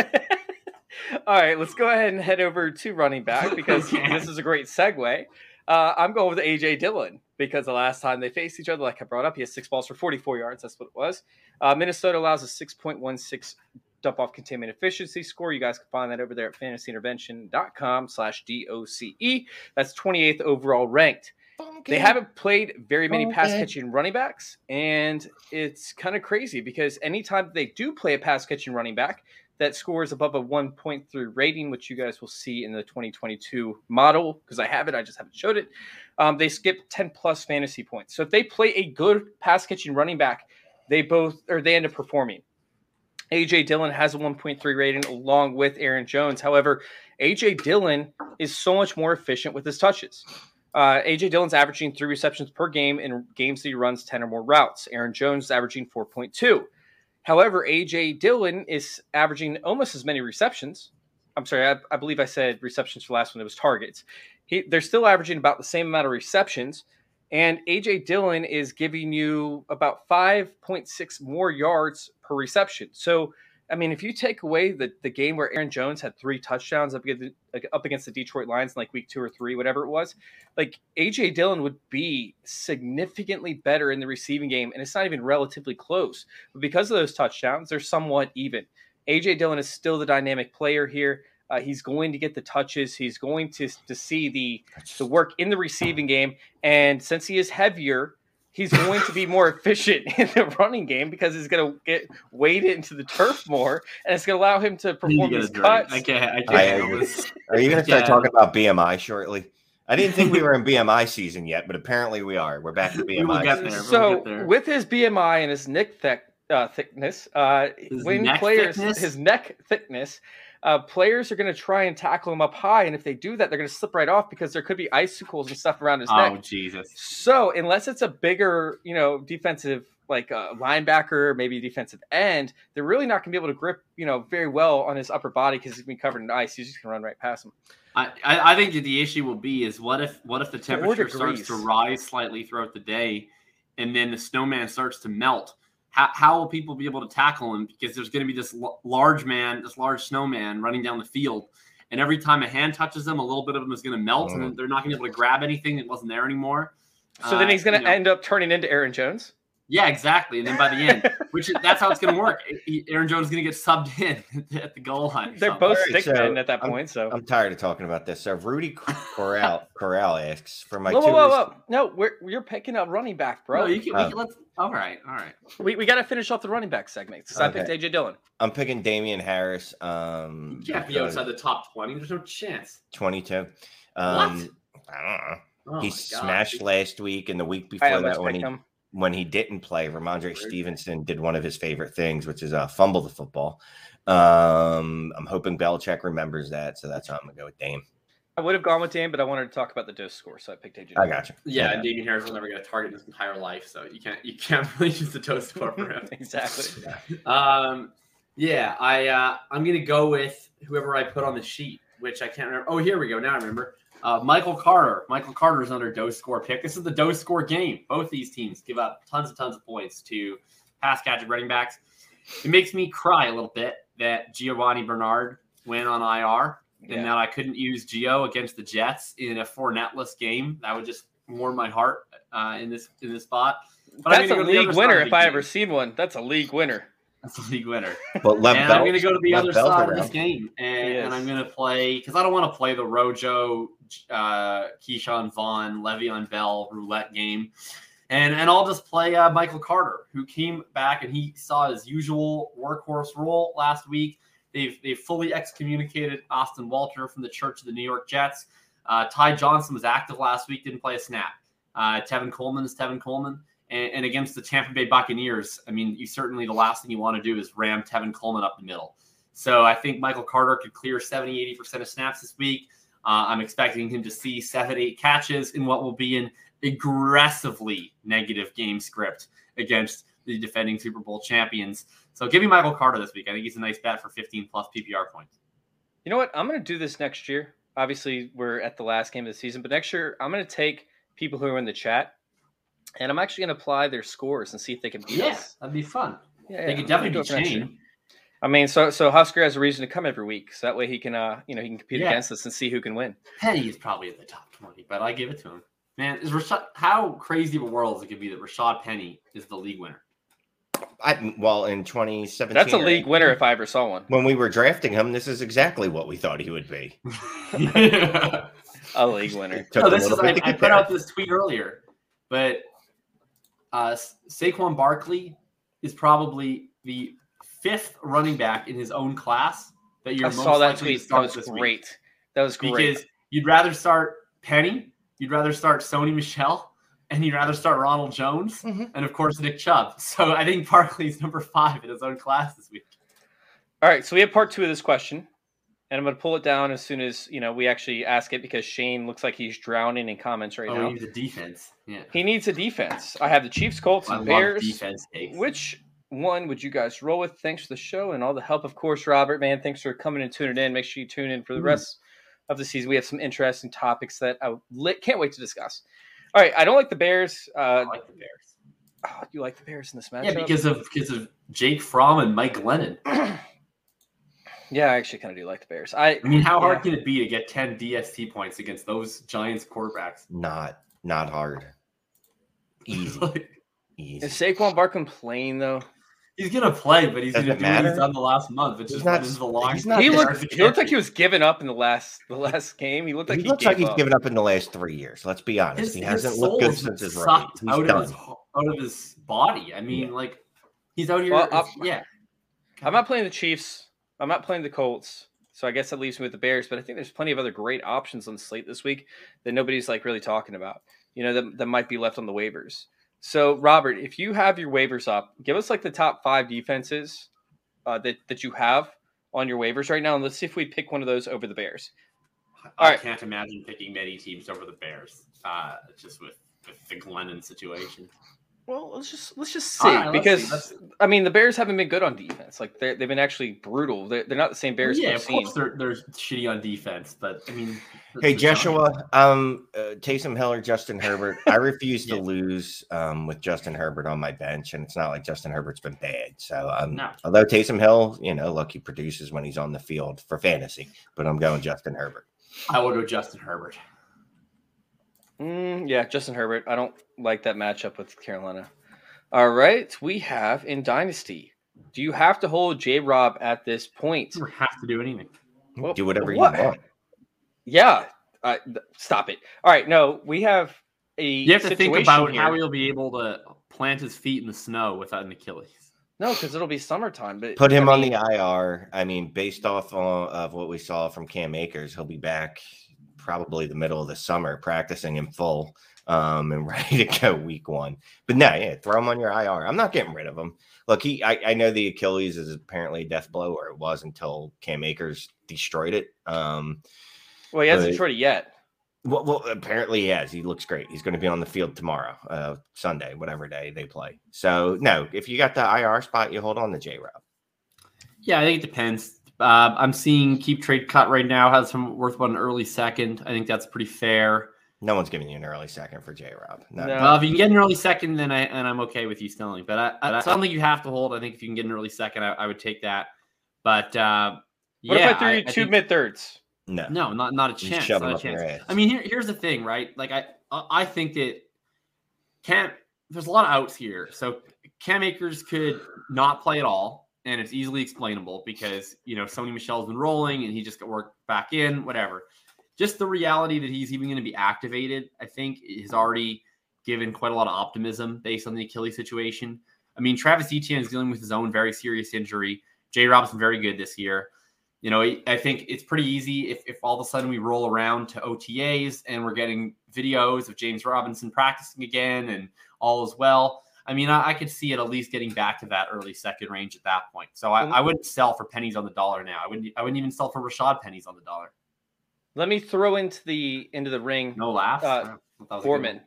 All right, let's go ahead and head over to running back because this is a great segue. I'm going with A.J. Dillon because the last time they faced each other, like I brought up, he has 6 balls for 44 yards. That's what it was. Minnesota allows a 6.16 dump-off containment efficiency score. You guys can find that over there at fantasyintervention.com/DOCE. That's 28th overall ranked. Funky. They haven't played very many pass-catching running backs, and it's kind of crazy because anytime they do play a pass-catching running back, that scores above a 1.3 rating, which you guys will see in the 2022 model because I have it. I just haven't showed it. They skip 10+ fantasy points. So if they play a good pass catching running back, they end up performing. A.J. Dillon has a 1.3 rating along with Aaron Jones. However, A.J. Dillon is so much more efficient with his touches. A.J. Dillon's averaging 3 receptions per game in games that he runs 10 or more routes. Aaron Jones is averaging 4.2. However, A.J. Dillon is averaging almost as many receptions. I'm sorry, I believe I said receptions for last one. It was targets. They're still averaging about the same amount of receptions. And A.J. Dillon is giving you about 5.6 more yards per reception. So, if you take away the game where Aaron Jones had 3 touchdowns up against the Detroit Lions in week 2 or 3, whatever it was, A.J. Dillon would be significantly better in the receiving game, and it's not even relatively close. But because of those touchdowns, they're somewhat even. A.J. Dillon is still the dynamic player here. He's going to get the touches. He's going to see the work in the receiving game, and since he is heavier, he's going to be more efficient in the running game because he's going to get weighted into the turf more, and it's going to allow him to perform his cuts. I can't. Are you going to start talking about BMI shortly? I didn't think we were in BMI season yet, but apparently we are. We're back to BMI. We'll get there. With his BMI and his neck thickness, his neck thickness, players are going to try and tackle him up high, and if they do that, they're going to slip right off because there could be icicles and stuff around his neck. Oh, Jesus. So unless it's a bigger, defensive linebacker, maybe defensive end, they're really not going to be able to grip, very well on his upper body because he's going to be covered in ice. He's just going to run right past him. I think that the issue will be is what if the temperature starts to rise slightly throughout the day and then the snowman starts to melt? how will people be able to tackle him? Because there's going to be this large man, this large snowman running down the field. And every time a hand touches them, a little bit of them is going to melt, and they're not going to be able to grab anything that wasn't there anymore. So then he's going to end up turning into Aaron Jones? Yeah, exactly. And then by the end, that's how it's going to work. Aaron Jones is going to get subbed in at the goal line. They're both stick men at that point. So I'm tired of talking about this. So Rudy Corral asks for my two. No, you're picking up running back, bro. No, all right. We got to finish off the running back segment. So I picked AJ Dillon. I'm picking Damian Harris. You can't be outside the top 20. There's no chance. 22. What? I don't know. Oh, he smashed last week and the week before that when he didn't play. Ramondre Stevenson did one of his favorite things, which is fumble the football. I'm hoping Belichick remembers that, so that's how I'm going to go with Dame. I would have gone with Dame, but I wanted to talk about the dose score, so I picked AJ. I got you. Yeah, and Damian Harris will never get a target in his entire life, so you can't really use the dose score for him. Exactly. I'm going to go with whoever I put on the sheet, which I can't remember. Oh, here we go. Now I remember. Michael Carter. Michael Carter is under dose score pick. This is the dose score game. Both these teams give up tons of points to pass catching running backs. It makes me cry a little bit that Giovanni Bernard went on IR and that I couldn't use Gio against the Jets in a Fournette-less game. That would just warm my heart in this spot. But that's a league winner if I ever seen one. That's a league winner. That's a league winner. But I'm going to go to the other side of this game, and I'm going to play – because I don't want to play the Rojo, Keyshawn Vaughn, Le'Veon Bell roulette game. And I'll just play Michael Carter, who came back and he saw his usual workhorse role last week. They've fully excommunicated Austin Walter from the Church of the New York Jets. Ty Johnson was active last week, didn't play a snap. Tevin Coleman is Tevin Coleman. And against the Tampa Bay Buccaneers, I mean, you certainly the last thing you want to do is ram Tevin Coleman up the middle. So I think Michael Carter could clear 70, 80% of snaps this week. I'm expecting him to see 7, 8 catches in what will be an aggressively negative game script against the defending Super Bowl champions. So give me Michael Carter this week. I think he's a nice bet for 15+ PPR points. You know what? I'm going to do this next year. Obviously, we're at the last game of the season, but next year I'm going to take people who are in the chat. And I'm actually going to apply their scores and see if they can beat us. That'd be fun. Yeah, they could definitely do it. I mean, so Husker has a reason to come every week, so that way he can, he can compete against us and see who can win. Penny is probably in the top 20, but I give it to him. Man, how crazy of a world is it could be that Rashad Penny is the league winner? In 2017, that's a league winner if I ever saw one. When we were drafting him, this is exactly what we thought he would be. A league winner. I put out this tweet earlier, but. Saquon Barkley is probably the 5th running back in his own class that you're most likely to start this week. That was great. Because you'd rather start Penny, you'd rather start Sony Michel, and you'd rather start Ronald Jones, and of course Nick Chubb. So I think Barkley's number 5 in his own class this week. All right, so we have part 2 of this question, and I'm going to pull it down as soon as we actually ask it because Shane looks like he's drowning in comments now. He needs a defense. Yeah. He needs a defense. I have the Chiefs, Colts, and Bears. Which one would you guys roll with? Thanks for the show and all the help, of course, Robert, man. Thanks for coming and tuning in. Make sure you tune in for the rest of the season. We have some interesting topics that I can't wait to discuss. All right. I don't like the Bears. I like the Bears. Oh, do you like the Bears in this matchup? Yeah, because of Jake Fromm and Mike Lennon. Yeah, I actually kind of do like the Bears. I mean, how hard can it be to get 10 DST points against those Giants quarterbacks? Not hard. Easy. Is Saquon Barkley playing though? He's gonna play, but he's gonna do what he's done the last month. It's just not the long. He looked like he was giving up in the last game. He looked like he's given up in the last 3 years. Let's be honest. He hasn't looked good since his rookie. He's out of his body. I mean, he's out here. I'm not playing the Chiefs. I'm not playing the Colts, so I guess that leaves me with the Bears, but I think there's plenty of other great options on the slate this week that nobody's really talking about, that might be left on the waivers. So, Robert, if you have your waivers up, give us the top 5 defenses that you have on your waivers right now, and let's see if we pick one of those over the Bears. I can't imagine picking many teams over the Bears, just with the Glennon situation. Well, let's just see, right, because I mean the Bears haven't been good on defense. Like they've been actually brutal. They're not the same Bears. Yeah, of course they're shitty on defense. But I mean, hey Joshua, Taysom Hill or Justin Herbert? I refuse to lose with Justin Herbert on my bench, and it's not like Justin Herbert's been bad. So although Taysom Hill, you know, look, he produces when he's on the field for fantasy, but I'm going Justin Herbert. I will go Justin Herbert. Yeah, Justin Herbert. I don't like that matchup with Carolina. All right, we have in Dynasty. Do you have to hold J-Rob at this point? You don't have to do anything. Well, do whatever you want. Yeah. Stop it. All right, no, we have a You have to think about here. How he'll be able to plant his feet in the snow without an Achilles. No, because it'll be summertime. But put him on the IR. I mean, based off of what we saw from Cam Akers, he'll be back probably the middle of the summer practicing in full and ready to go week one. But no, yeah, throw him on your IR. I'm not getting rid of him. Look, I know the Achilles is apparently a death blow, or it was until Cam Akers destroyed it. Well, he hasn't destroyed it yet. Well, apparently he has. He looks great. He's going to be on the field tomorrow, Sunday, whatever day they play. So no, if you got the IR spot, you hold on to J-Rob. Yeah, I think it depends. I'm seeing keep trade cut right now has some worth about an early second. I think that's pretty fair. No one's giving you an early second for J-Rob. No. Well, if you can get an early second, then I'm okay with you stealing. But I don't think you have to hold. I think if you can get an early second, I would take that. But what if I threw you two mid thirds? No, not a chance. Not a chance. I mean, here's the thing, right? Like I think that there's a lot of outs here. So Cam Akers could not play at all. And it's easily explainable because, you know, Sony Michel's been rolling and he just got worked back in, whatever. Just the reality that he's even going to be activated, I think, has already given quite a lot of optimism based on the Achilles situation. I mean, Travis Etienne is dealing with his own very serious injury. Jay Robinson very good this year. You know, I think it's pretty easy if all of a sudden we roll around to OTAs and we're getting videos of James Robinson practicing again and all is well. I mean, I could see it at least getting back to that early second range at that point. So I wouldn't sell for pennies on the dollar now. I wouldn't even sell for Rashad pennies on the dollar. Let me throw into the ring. No laughs. Foreman.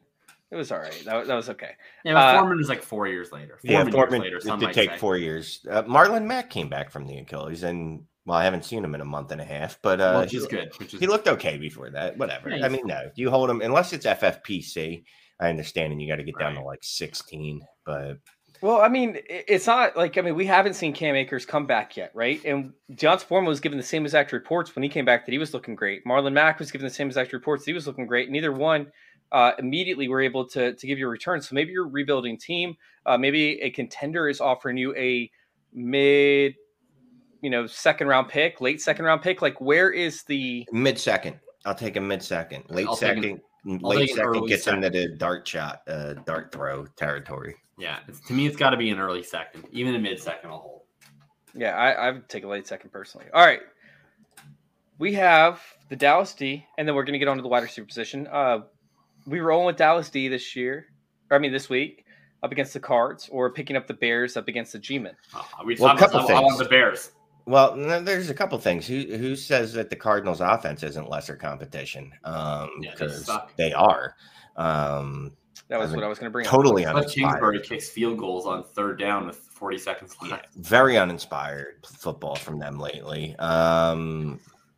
It was all right. That was okay. Yeah, but Foreman was like 4 years later. Foreman years later, did take 4 years. Marlon Mack came back from the Achilles, and well, I haven't seen him in a month and a half, but he looked okay before that. Whatever. Nice. I mean, no, you hold him unless it's FFPC. I understand, and you got to get down to like 16, but... Well, I mean, it's not like... I mean, we haven't seen Cam Akers come back yet, right? And Deonce Foreman was given the same exact reports when he came back that he was looking great. Marlon Mack was given the same exact reports that he was looking great. Neither one immediately were able to give you a return. So maybe you're a rebuilding team. Maybe a contender is offering you a mid, you know, second-round pick, late second-round pick. Like, where is the... Mid-second. I'll take a mid-second. Late second. Late second gets into the dart throw territory. Yeah, to me, it's got to be an early second. Even a mid second, I'll hold. Yeah, I would take a late second personally. All right, we have the Dallas D, and then we're going to get onto the wide receiver position. We rolling with Dallas D this week up against the Cards, or picking up the Bears up against the G-Men. I want the Bears. Well, there's a couple things. Who says that the Cardinals' offense isn't lesser competition? They are. That was what I was going to bring up. Totally uninspired. Kingsbury kicks field goals on third down with 40 seconds left. Yeah, very uninspired football from them lately.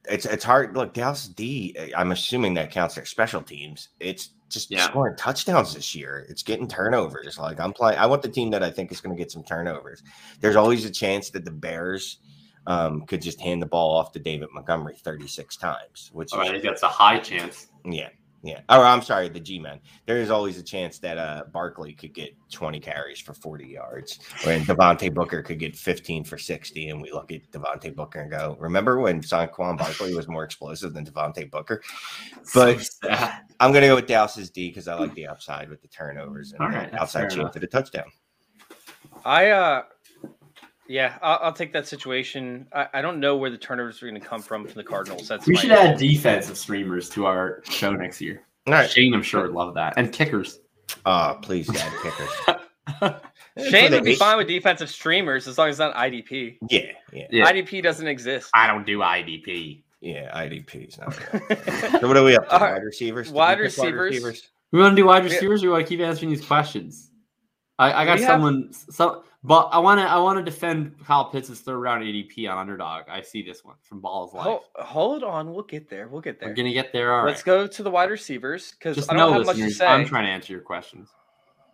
It's hard. Look, Dallas D, I'm assuming that counts their special teams. It's just scoring touchdowns this year. It's getting turnovers. Like I want the team that I think is going to get some turnovers. There's always a chance that the Bears – could just hand the ball off to David Montgomery 36 times, which I think that's a high chance. Yeah. Oh, I'm sorry, the G-men. There is always a chance that Barkley could get 20 carries for 40 yards, and Devontae Booker could get 15 for 60, and we look at Devontae Booker and go, remember when Saquon Barkley was more explosive than Devontae Booker? But I'm going to go with Dallas's D because I like the upside with the turnovers and outside chance for the touchdown. Yeah, I'll take that situation. I don't know where the turnovers are going to come from the Cardinals. We should add defensive streamers to our show next year. All right. Shane, I'm sure, would love that. And kickers. Please add kickers. Shane would be fine with defensive streamers as long as it's not IDP. Yeah. IDP doesn't exist. I don't do IDP. Yeah, IDP is not right. So what are we up to? Wide receivers? We want to do wide receivers? Or do I keep answering these questions? I got someone. But I want to defend Kyle Pitts' third round ADP on Underdog. I see this one from Ball's Life. Hold on, we'll get there. We're gonna get there. All right. Let's go to the wide receivers because I don't have much to say. I'm trying to answer your questions.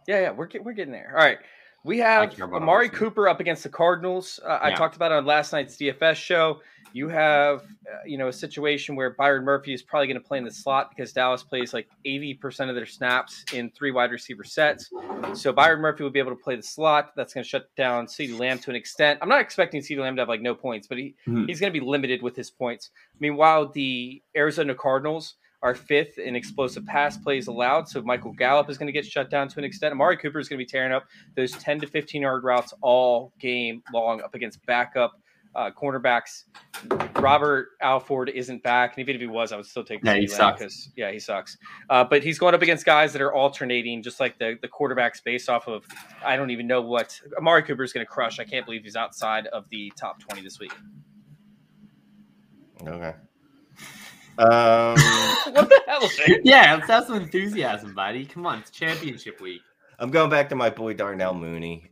Yeah, we're getting there. All right, we have Amari Cooper up against the Cardinals. I talked about it on last night's DFS show. You have a situation where Byron Murphy is probably going to play in the slot because Dallas plays like 80% of their snaps in three wide receiver sets. So Byron Murphy will be able to play the slot. That's going to shut down CeeDee Lamb to an extent. I'm not expecting CeeDee Lamb to have like no points, but he's going to be limited with his points. Meanwhile, the Arizona Cardinals are fifth in explosive pass plays allowed. So Michael Gallup is going to get shut down to an extent. Amari Cooper is going to be tearing up those 10 to 15-yard routes all game long up against backup cornerbacks. Robert Alford isn't back, and even if he was, I would still take CeeDee Lamb because he sucks. But he's going up against guys that are alternating, just like the quarterbacks based off of I don't even know what Amari Cooper is going to crush. I can't believe he's outside of the top 20 this week. Okay. What the hell? Yeah, let's have some enthusiasm, buddy. Come on, it's championship week. I'm going back to my boy Darnell Mooney.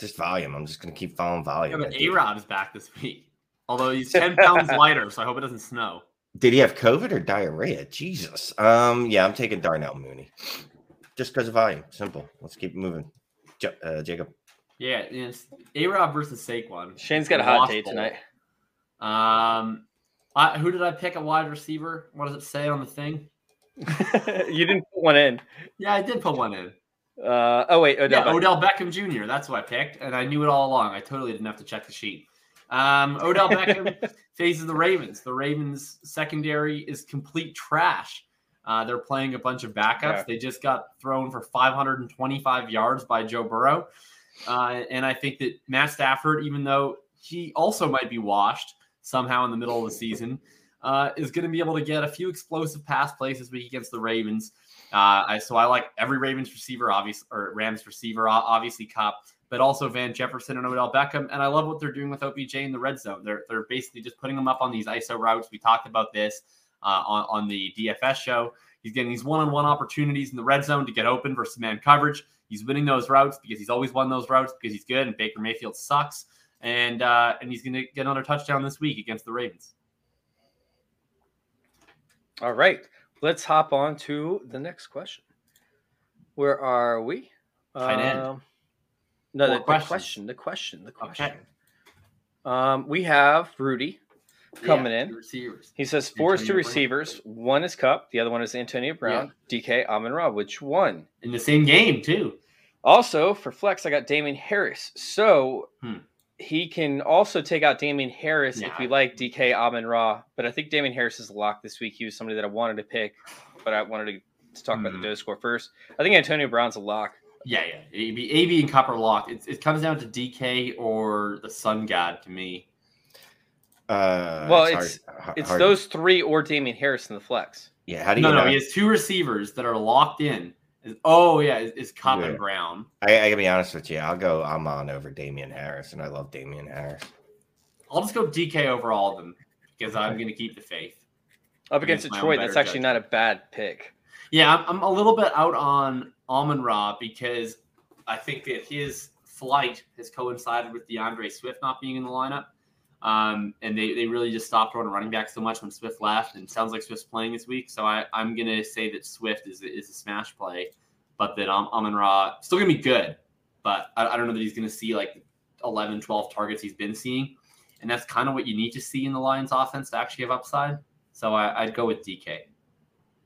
Just volume. I'm just going to keep following volume. Yeah, but A-Rob is back this week. Although he's 10 pounds lighter, so I hope it doesn't snow. Did he have COVID or diarrhea? Jesus. Yeah, I'm taking Darnell Mooney. Just because of volume. Simple. Let's keep moving. Jacob. Yeah, it's A-Rob versus Saquon. Shane's got a hot take tonight. Who did I pick a wide receiver? What does it say on the thing? You didn't put one in. Yeah, I did put one in. Odell Beckham Jr. That's who I picked, and I knew it all along. I totally didn't have to check the sheet. Odell Beckham faces the Ravens. The Ravens' secondary is complete trash. They're playing a bunch of backups. Yeah. They just got thrown for 525 yards by Joe Burrow. And I think that Matt Stafford, even though he also might be washed somehow in the middle of the season, is going to be able to get a few explosive pass plays this week against the Ravens. So I like every Ravens receiver, obviously, or Rams receiver, obviously Cop, but also Van Jefferson and Odell Beckham. And I love what they're doing with OBJ in the red zone. They're basically just putting him up on these ISO routes. We talked about this on the DFS show. He's getting these one-on-one opportunities in the red zone to get open versus man coverage. He's winning those routes because he's always won those routes because he's good and Baker Mayfield sucks. And he's going to get another touchdown this week against the Ravens. All right. Let's hop on to the next question. Where are we? The question. Okay. We have Rudy coming in. Receivers. He says, fours to receivers. One is Cup. The other one is Antonio Brown. Yeah. DK, Amon-Ra. Which one? In the same game, too. Also, for flex, I got Damien Harris. So he can also take out Damien Harris if we like DK, Amon-Ra. But I think Damien Harris is locked this week. He was somebody that I wanted to pick, but I wanted to talk about the Dose Score first. I think Antonio Brown's a lock. Yeah. AB and Copper lock. It comes down to DK or the Sun God to me. Well, it's hard. Those three or Damien Harris in the flex. Yeah. How do you know? He has two receivers that are locked in. It's Cop and Brown. I can be honest with you. I'll go Amon over Damien Harris, and I love Damien Harris. I'll just go DK over all of them because I'm going to keep the faith. Up against Detroit, that's actually not a bad pick. Yeah, I'm a little bit out on Amon-Ra because I think that his flight has coincided with DeAndre Swift not being in the lineup. And they really just stopped running back so much when Swift left, and it sounds like Swift's playing this week. So I'm going to say that Swift is a smash play, but that Amon-Ra still going to be good, but I don't know that he's going to see like 11, 12 targets he's been seeing. And that's kind of what you need to see in the Lions offense to actually have upside. So I'd go with DK.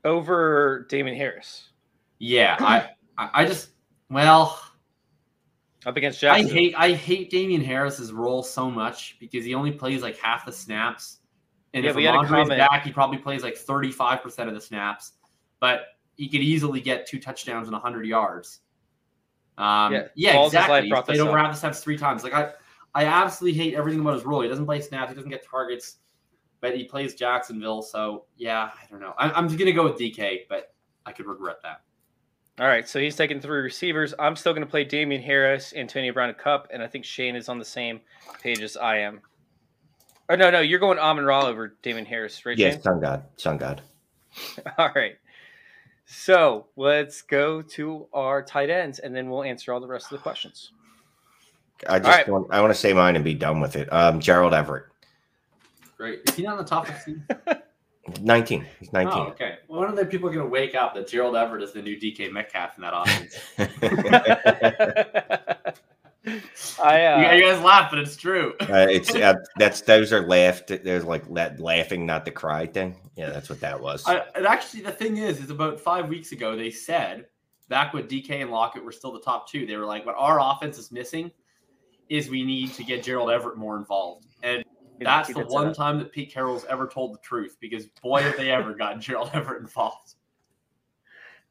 Over Damien Harris. Yeah. Up against Jackson. I hate Damien Harris's role so much because he only plays like half the snaps. And if Amon-Ra's back, he probably plays like 35% of the snaps. But he could easily get 2 touchdowns and 100 yards. Exactly. He played over half the snaps 3 times. Like I absolutely hate everything about his role. He doesn't play snaps. He doesn't get targets. But he plays Jacksonville. So, yeah, I don't know. I'm just going to go with DK, but I could regret that. All right, so he's taking 3 receivers. I'm still going to play Damien Harris, Antonio Brown, and Cup, and I think Shane is on the same page as I am. Oh, no, you're going Amon-Ra over Damien Harris, right, Shane? Yes, Sun God. All right. So let's go to our tight ends, and then we'll answer all the rest of the questions. I want to say mine and be done with it. Gerald Everett. Great. Is he not on the top of the team? 19. He's 19. Oh, okay. Well, when are the people going to wake up that Gerald Everett is the new DK Metcalf in that offense? You guys laugh, but it's true. Those are like that laughing, not the cry thing. Yeah, that's what that was. And actually, the thing is about 5 weeks ago they said, back when DK and Lockett were still the top two, they were like, "What our offense is missing is we need to get Gerald Everett more involved." And that's the one time that Pete Carroll's ever told the truth, because boy, have they ever gotten Gerald Everett involved.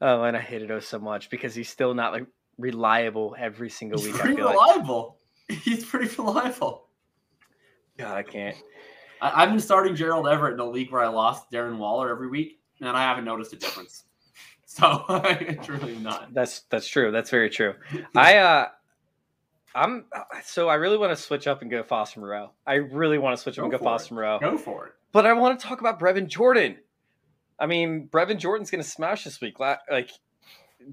Oh, and I hated him so much because he's still not like reliable every single week. He's pretty reliable. God, I can't. I've been starting Gerald Everett in a league where I lost Darren Waller every week, and I haven't noticed a difference. So it's really not. That's true. That's very true. I really want to switch up and go Foster Moreau. I really want to switch up and go Foster Moreau. Go for it. But I want to talk about Brevin Jordan. I mean, Brevin Jordan's going to smash this week. Like,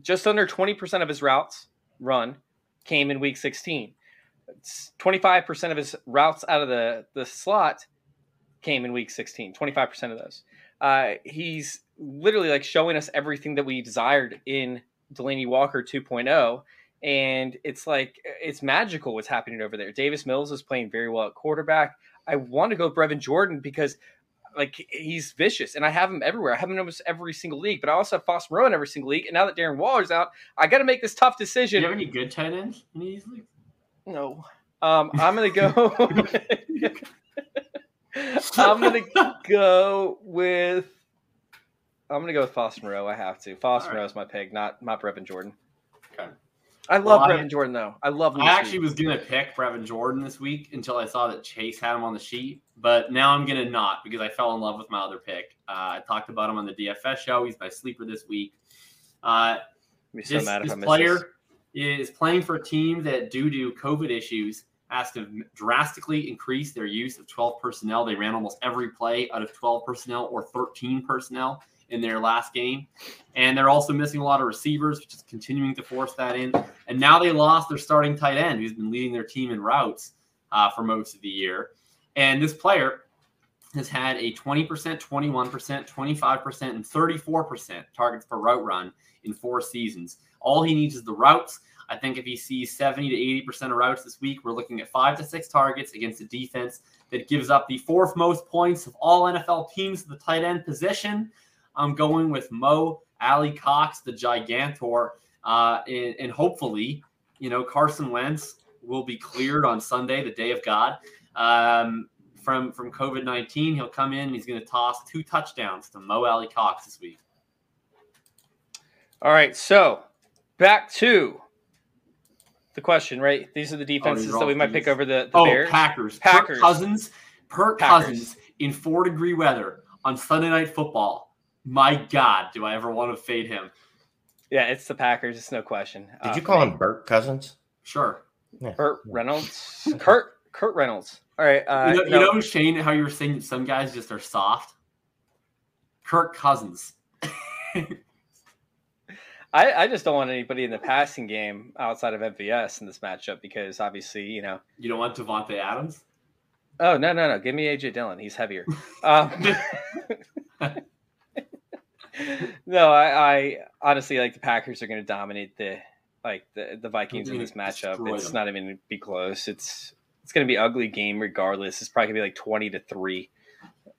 just under 20% of his routes run came in week 16. 25% of his routes out of the slot came in week 16. 25% of those. He's literally like showing us everything that we desired in Delaney Walker 2.0. And it's like, it's magical what's happening over there. Davis Mills is playing very well at quarterback. I want to go Brevin Jordan because like he's vicious, and I have him everywhere. I have him in almost every single league, but I also have Foster Moreau in every single league. And now that Darren Waller's out, I got to make this tough decision. Do you have any good tight ends in these leagues? No. I'm going to go. I'm going to go with Foster Moreau. I have to. Foster Moreau is my pick, not Brevin Jordan. Okay. I love Brevin Jordan, though. I love him. I actually was going to pick Brevin Jordan this week until I saw that Chase had him on the sheet, but now I'm going to not because I fell in love with my other pick. I talked about him on the DFS show. He's my sleeper this week. This player is playing for a team that, due to COVID issues, has to drastically increase their use of 12 personnel. They ran almost every play out of 12 personnel or 13 personnel in their last game, and they're also missing a lot of receivers, which is continuing to force that in. And now they lost their starting tight end, who's been leading their team in routes for most of the year. And this player has had a 20%, 21%, 25%, and 34% targets per route run in 4 seasons. All he needs is the routes. I think if he sees 70 to 80% of routes this week, we're looking at 5 to 6 targets against a defense that gives up the 4th most points of all NFL teams to the tight end position. I'm going with Mo Alley Cox, the Gigantor, and hopefully, Carson Wentz will be cleared on Sunday, the day of God, from COVID-19. He'll come in and he's going to toss 2 touchdowns to Mo Alley Cox this week. All right, so back to the question, right? These are the defenses that we might pick over the Bears. Packers. Kirk Cousins in 4-degree weather on Sunday Night Football. My God, do I ever want to fade him? Yeah, it's the Packers. It's no question. Did you call him Burt Cousins? Sure. Yeah. Burt Reynolds. Kurt Reynolds. All right. You know, Shane, how you were saying that some guys just are soft? Kirk Cousins. I just don't want anybody in the passing game outside of MVS in this matchup because obviously, You don't want Devontae Adams? Oh, no. Give me A.J. Dillon. He's heavier. No, I honestly like the Packers are going to dominate the Vikings in this matchup. It's not even going to be close. It's going to be an ugly game regardless. It's probably going to be like 20-3.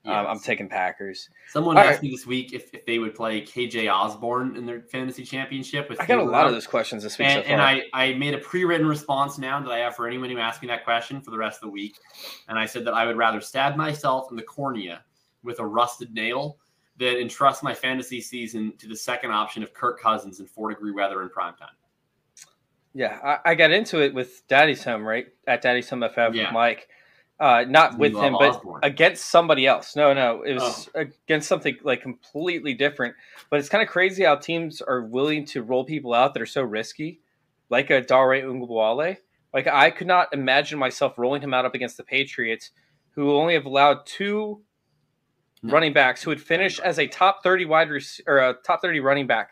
Yes. I'm taking Packers. Someone asked me this week if they would play KJ Osborne in their fantasy championship. I got a lot of those questions this week. And I made a pre-written response now that I have for anyone who asked me that question for the rest of the week. And I said that I would rather stab myself in the cornea with a rusted nail that entrusts my fantasy season to the second option of Kirk Cousins in 4-degree weather in primetime. Yeah, I got into it with Daddy's Home, right? At Daddy's Home FM with Mike. Not with him, but Osborne. Against somebody else. No, it was against something like completely different. But it's kind of crazy how teams are willing to roll people out that are so risky, like a Dare Ungwale. Like, I could not imagine myself rolling him out up against the Patriots, who only have allowed 2 running backs who would finish as a top 30 running back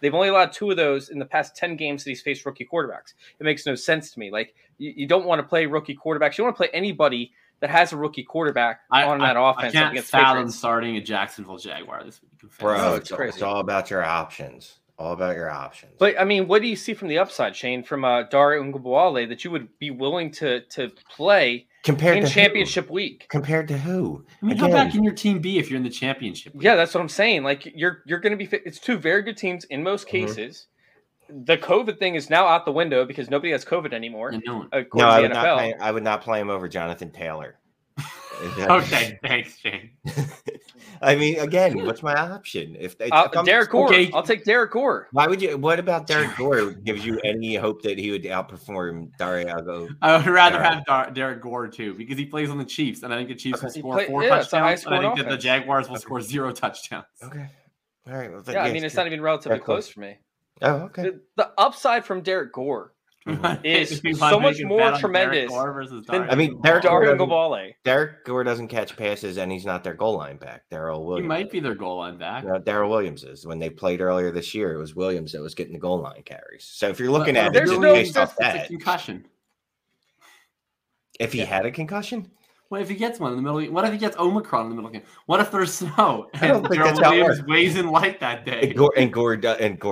They've only allowed two of those in the past 10 games that he's faced rookie quarterbacks. It makes no sense to me. Like, you don't want to play rookie quarterbacks. You don't want to play anybody that has a rookie quarterback on that offense. I can't fathom starting a Jacksonville Jaguar this week. Bro, it's all about your options. All about your options. But, I mean, what do you see from the upside, Shane, from Dara Ungubuale, that you would be willing to play compared in to championship who? Week? Compared to who? I mean, how bad can your team be if you're in the championship week? Yeah, that's what I'm saying. Like, you're going to be – it's two very good teams in most cases. The COVID thing is now out the window because nobody has COVID anymore. I would not play him over Jonathan Taylor. Okay, thanks, Shane. I mean, again, what's my option? If Derek Gore, okay. I'll take Derek Gore. Why would you? What about Derek Gore gives you any hope that he would outperform Darrell? I would rather have Derek Gore too, because he plays on the Chiefs, and I think the Chiefs will score four touchdowns. And I think that the Jaguars will score zero touchdowns. Okay, all right. Well, I mean, it's not even relatively close for me. Oh, okay. The upside from Derek Gore is so much more tremendous than Darrell Ungubuale. Derek Gore doesn't catch passes, and he's not their goal line back. Darrell Williams. He might be their goal line back. No, Darrell Williams is. When they played earlier this year, it was Williams that was getting the goal line carries. So if you're looking at it's a concussion. If he had a concussion? What if he gets one in the middle? What if he gets Omicron in the middle of the game? What if there's snow? I don't think that's how it works. Weighs in light that day. And Gore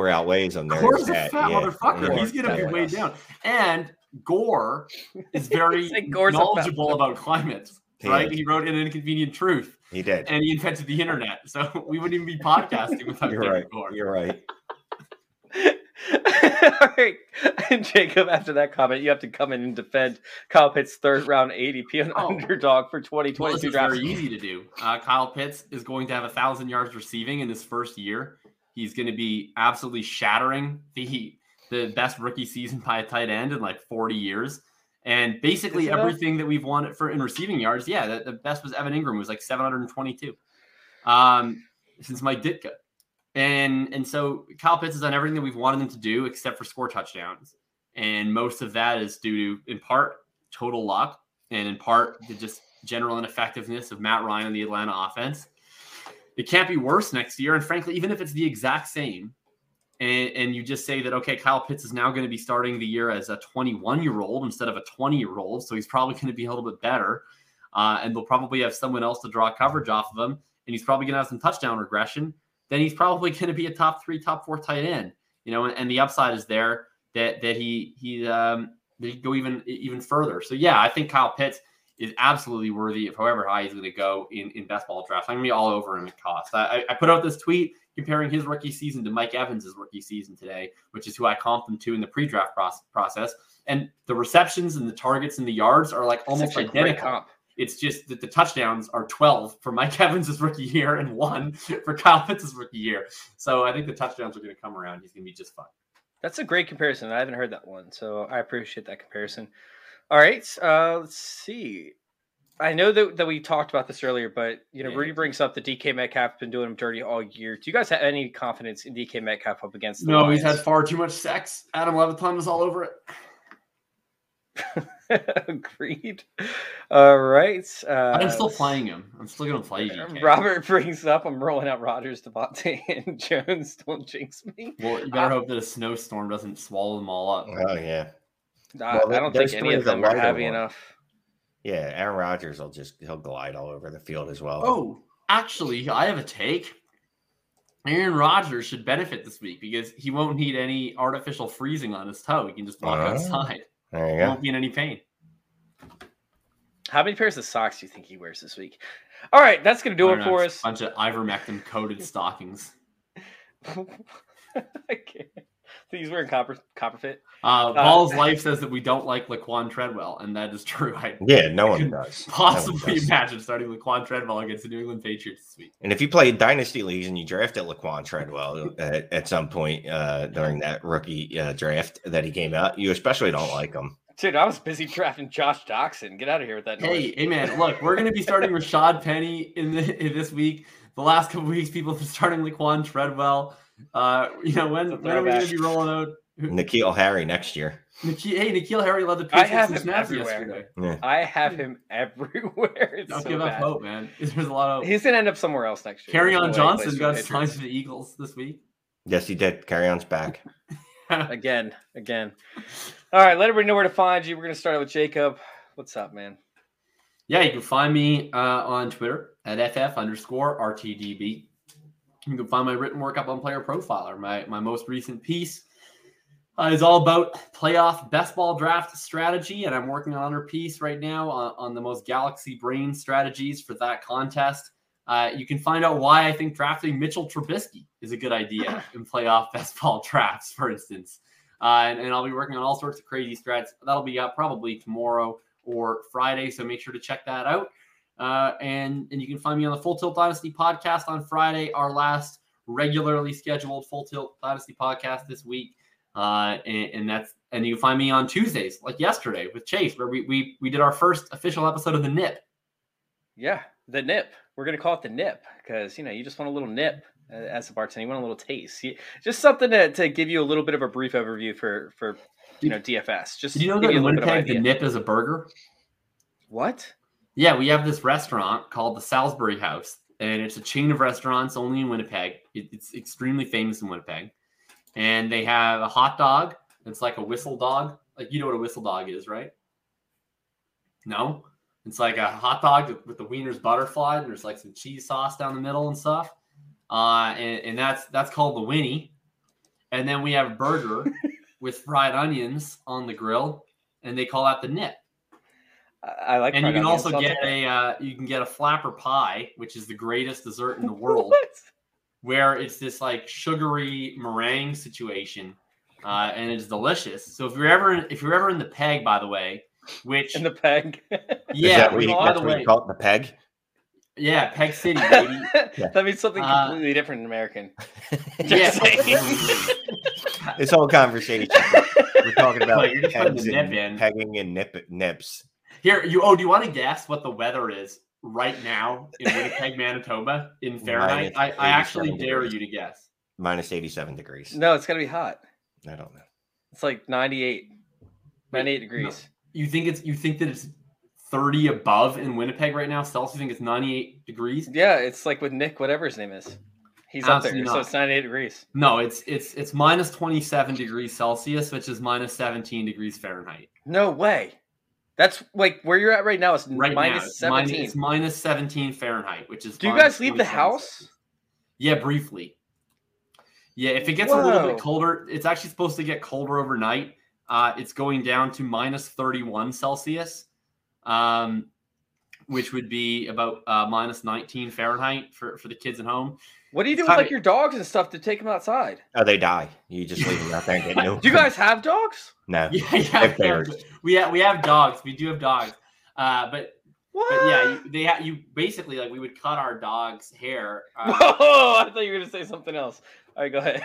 outweighs him. Gore's a fat motherfucker. He's going to be weighed down. And Gore is very knowledgeable about climate. Right? He wrote An Inconvenient Truth. He did. And he invented the internet. So we wouldn't even be podcasting without Gore. You're right. All right, and Jacob, after that comment, you have to come in and defend Kyle Pitts' third round ADP on Underdog for 2022 draft. This is very easy to do. Kyle Pitts is going to have 1,000 yards receiving in his first year. He's going to be absolutely shattering the best rookie season by a tight end in like 40 years. And basically everything that we've wanted for in receiving yards, the best was Evan Ingram, was like 722 since Mike Ditka. And so Kyle Pitts has done everything that we've wanted him to do except for score touchdowns. And most of that is due to, in part, total luck and in part, the just general ineffectiveness of Matt Ryan and the Atlanta offense. It can't be worse next year. And frankly, even if it's the exact same and you just say that, okay, Kyle Pitts is now going to be starting the year as a 21-year-old instead of a 20-year-old. So he's probably going to be a little bit better. And they'll probably have someone else to draw coverage off of him. And he's probably going to have some touchdown regression. Then he's probably going to be a top three, top four tight end, you know, and the upside is there that he go even further. So yeah, I think Kyle Pitts is absolutely worthy of however high he's going to go in best ball drafts. I'm going to be all over him at cost. I put out this tweet comparing his rookie season to Mike Evans' rookie season today, which is who I comped him to in the pre-draft process. And the receptions and the targets and the yards are like almost identical. It's just that the touchdowns are 12 for Mike Evans' rookie year and 1 for Kyle Pitts' rookie year. So I think the touchdowns are going to come around. He's going to be just fine. That's a great comparison. I haven't heard that one, so I appreciate that comparison. All right, let's see. I know that we talked about this earlier, but Rudy brings up the DK Metcalf been doing him dirty all year. Do you guys have any confidence in DK Metcalf up against the Lions? He's had far too much sex. Adam Levitan was all over it. Agreed. All right. I'm still playing him. I'm still going to play you. Robert brings up, I'm rolling out Rodgers, Devontae, and Jones. Don't jinx me. Well, you better hope that a snowstorm doesn't swallow them all up. Oh, yeah. I don't think any of them are heavy enough. Yeah, Aaron Rodgers will he'll glide all over the field as well. Oh, actually, I have a take. Aaron Rodgers should benefit this week because he won't need any artificial freezing on his toe. He can just walk outside. There you go. Won't be in any pain. How many pairs of socks do you think he wears this week? All right, that's going to do it for us. A bunch of ivermectin coated stockings. I can't. He's wearing Copperfit. Paul's Life says that we don't like Laquan Treadwell, and that is true. No one does. Imagine starting Laquan Treadwell against the New England Patriots this week. And if you play Dynasty Leagues and you drafted Laquan Treadwell at some point during that rookie draft that he came out, you especially don't like him. Dude, I was busy drafting Josh Doxson. Get out of here with that noise. Hey, man, look, we're going to be starting Rashad Penny in this week. The last couple of weeks, people have been starting Laquan Treadwell. When are we going to be rolling out? N'Keal Harry next year. N'Keal Harry led the Patriots. I have him everywhere. Don't give up hope, man. There's a lot of hope. He's going to end up somewhere else next year. Johnson got signed to the Eagles this week. Yes, he did. Carry on's back. Again. All right, let everybody know where to find you. We're going to start with Jacob. What's up, man? Yeah, you can find me on Twitter at ff_RTDB. You can find my written work up on Player Profiler. My most recent piece is all about playoff best ball draft strategy, and I'm working on another piece right now on the most galaxy brain strategies for that contest. You can find out why I think drafting Mitchell Trubisky is a good idea in playoff best ball drafts, for instance. And I'll be working on all sorts of crazy strats. That'll be out probably tomorrow or Friday, so make sure to check that out. And you can find me on the Full Tilt Dynasty podcast on Friday, our last regularly scheduled Full Tilt Dynasty podcast this week. And you can find me on Tuesdays, like yesterday with Chase, where we did our first official episode of The Nip. Yeah, The Nip. We're going to call it The Nip because, you know, you just want a little nip as a bartender. You want a little taste. Just something to give you a little bit of a brief overview for you know, DFS. Just did you know that in Winnipeg, The Nip is a burger? What? Yeah, we have this restaurant called the Salisbury House, and it's a chain of restaurants only in Winnipeg. It's extremely famous in Winnipeg. And they have a hot dog. It's like a whistle dog. Like, you know what a whistle dog is, right? No? It's like a hot dog with the wieners butterfly, and there's like some cheese sauce down the middle and stuff. And that's called the Winnie. And then we have a burger with fried onions on the grill, and they call that the Nip. I like. And you can also get a flapper pie, which is the greatest dessert in the world. Where it's this like sugary meringue situation, and it's delicious. So if you're ever in the Peg, by the way, which in the Peg, yeah, we call it the Peg. Yeah, Peg City, baby. Yeah. That means something completely different in American. Yes. Yeah. This whole conversation we're talking about like, you're pegs the nip and pegging and nips. Here, do you want to guess what the weather is right now in Winnipeg, Manitoba, in Fahrenheit? I actually dare you to guess. Minus 87 degrees. No, it's going to be hot. I don't know. It's like 98 degrees. No. You think that it's 30 above in Winnipeg right now? Celsius, you think it's 98 degrees? Yeah, it's like with Nick, whatever his name is. He's absolutely up there, so it's 98 degrees. No, it's minus 27 degrees Celsius, which is minus 17 degrees Fahrenheit. No way. That's like where you're at right now is right minus now, it's 17. It's minus 17 Fahrenheit, which is. Do you guys leave the house? Yeah, briefly. Yeah, if it gets a little bit colder, it's actually supposed to get colder overnight. It's going down to minus 31 Celsius, which would be about minus 19 Fahrenheit for the kids at home. What do you do with your dogs and stuff to take them outside? Oh, they die. You just leave them out there and get new. Do you guys have dogs? No. Yeah, we have dogs. We do have dogs. You basically like we would cut our dog's hair. Whoa! I thought you were gonna say something else. All right, go ahead.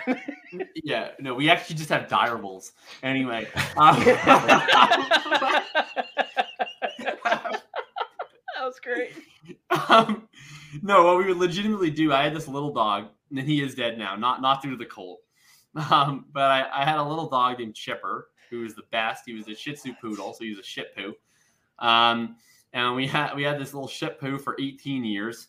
Yeah, no, we actually just have dirables. Anyway. That was great. No, what we would legitimately do, I had this little dog, and he is dead now, not due to the cold. But I had a little dog named Chipper, who was the best. He was a Shih Tzu poodle, so he was a Shih Poo. And we had this little Shih Poo for 18 years,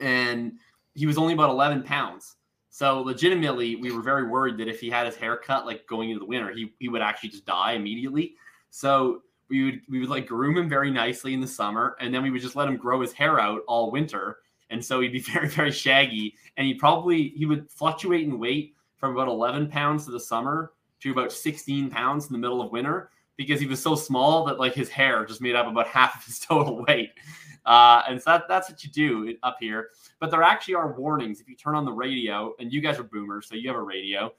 and he was only about 11 pounds. So legitimately, we were very worried that if he had his hair cut, like going into the winter, he would actually just die immediately. So we would like groom him very nicely in the summer, and then we would just let him grow his hair out all winter, and so he'd be very, very shaggy, and he would fluctuate in weight from about 11 pounds to the summer to about 16 pounds in the middle of winter because he was so small that like his hair just made up about half of his total weight. And so that's what you do up here. But there actually are warnings if you turn on the radio, and you guys are boomers, so you have a radio.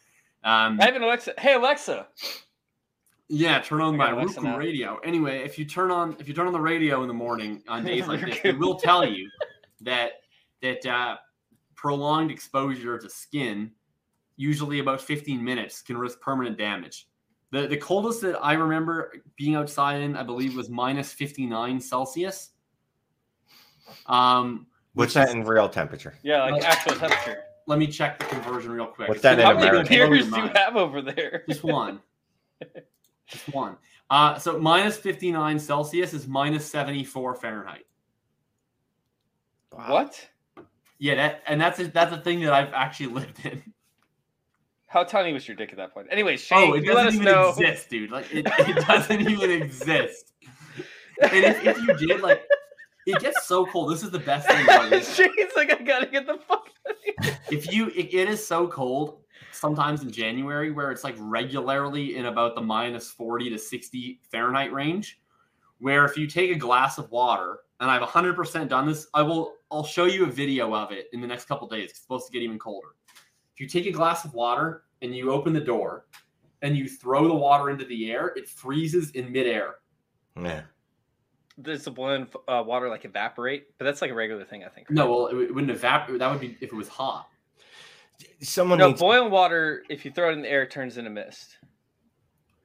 I have an Alexa. Hey Alexa. Yeah, turn on my Roku radio. Anyway, if you turn on the radio in the morning on days like this, it will tell you that prolonged exposure to skin, usually about 15 minutes, can risk permanent damage. The coldest that I remember being outside in, I believe, was minus 59 Celsius. What's that in real temperature? Yeah, like actual temperature. Let me check the conversion real quick. What's that in America? How many beers do you have over there? Just one. Just one. So minus 59 Celsius is minus 74 Fahrenheit. Wow. What? Yeah, that's a thing that I've actually lived in. How tiny was your dick at that point? Anyways, Shane, oh, it doesn't even exist, dude. Like it doesn't even exist. And if you did, like, it gets so cold. This is the best thing about this. Shane's like, I gotta get the fuck out of here. It is so cold sometimes in January where it's like regularly in about the minus 40 to 60 Fahrenheit range, where if you take a glass of water, and I've 100% done this, I'll show you a video of it in the next couple of days. It's supposed to get even colder. If you take a glass of water and you open the door and you throw the water into the air, it freezes in midair. Yeah. Does the boiling water like evaporate? But that's like a regular thing, I think. Right? No, well, it wouldn't evaporate. That would be if it was hot. Boiling water, if you throw it in the air, it turns into mist.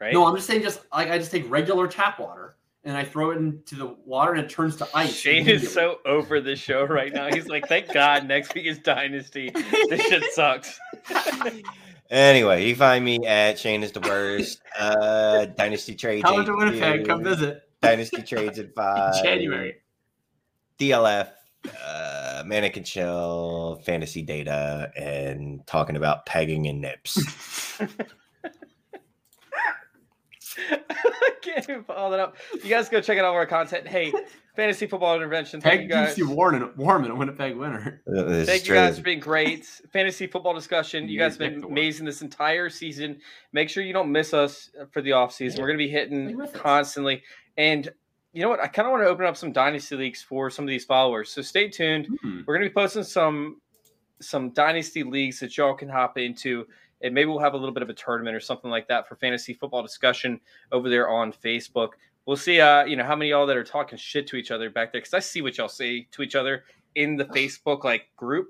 Right? No, I'm just saying, just like I just take regular tap water and I throw it into the water and it turns to ice. Shane is so over this show right now. He's like, thank God next week is Dynasty. This shit sucks. Anyway, you find me at Shane is the worst. Dynasty Trades. Come to Winnipeg. Come visit. Dynasty Trades at 5. January. DLF. Manic and Chill. Fantasy Data. And talking about pegging and nips. I can't even follow that up. You guys go check out all our content. Hey, Fantasy Football Intervention. Thank you guys. Warm in a Winnipeg winter. Thank you guys for being great. Fantasy football discussion. You guys have been amazing this entire season. Make sure you don't miss us for the offseason. Yeah. We're going to be hitting constantly. And you know what? I kind of want to open up some Dynasty Leagues for some of these followers. So stay tuned. Mm-hmm. We're going to be posting some Dynasty Leagues that y'all can hop into. And maybe we'll have a little bit of a tournament or something like that for fantasy football discussion over there on Facebook. We'll see, how many of y'all that are talking shit to each other back there, because I see what y'all say to each other in the Facebook group.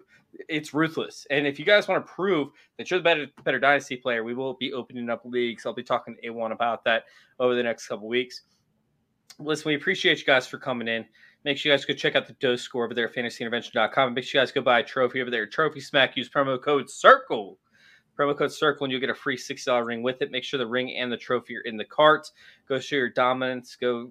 It's ruthless. And if you guys want to prove that you're the better Dynasty player, we will be opening up leagues. I'll be talking to A1 about that over the next couple weeks. Listen, we appreciate you guys for coming in. Make sure you guys go check out the Dose Score over there at fantasyintervention.com. Make sure you guys go buy a trophy over there at Trophy Smack. Use promo code CIRCLE. Promo code CIRCLE, and you'll get a free $6 ring with it. Make sure the ring and the trophy are in the cart. Go show your dominance. Go,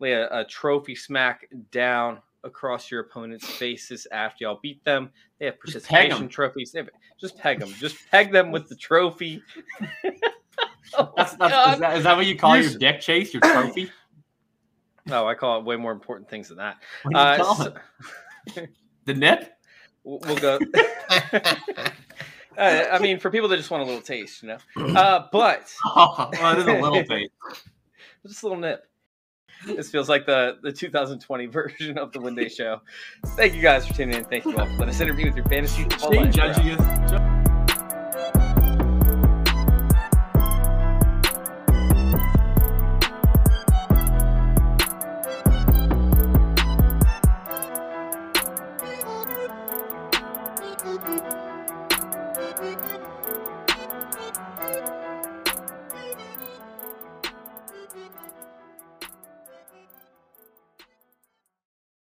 lay a trophy smack down across your opponent's faces after y'all beat them. They have participation trophies. Just peg them. Just peg them with the trophy. Oh, is that what you call your dick, Chase? Your trophy? No, I call it way more important things than that. What do you call it? The nip? We'll go. I mean, for people that just want a little taste, but it is a little taste, just a little nip. This feels like the 2020 version of the One Day Show. Thank you guys for tuning in. Thank you all for letting us interview with your fantasy football life.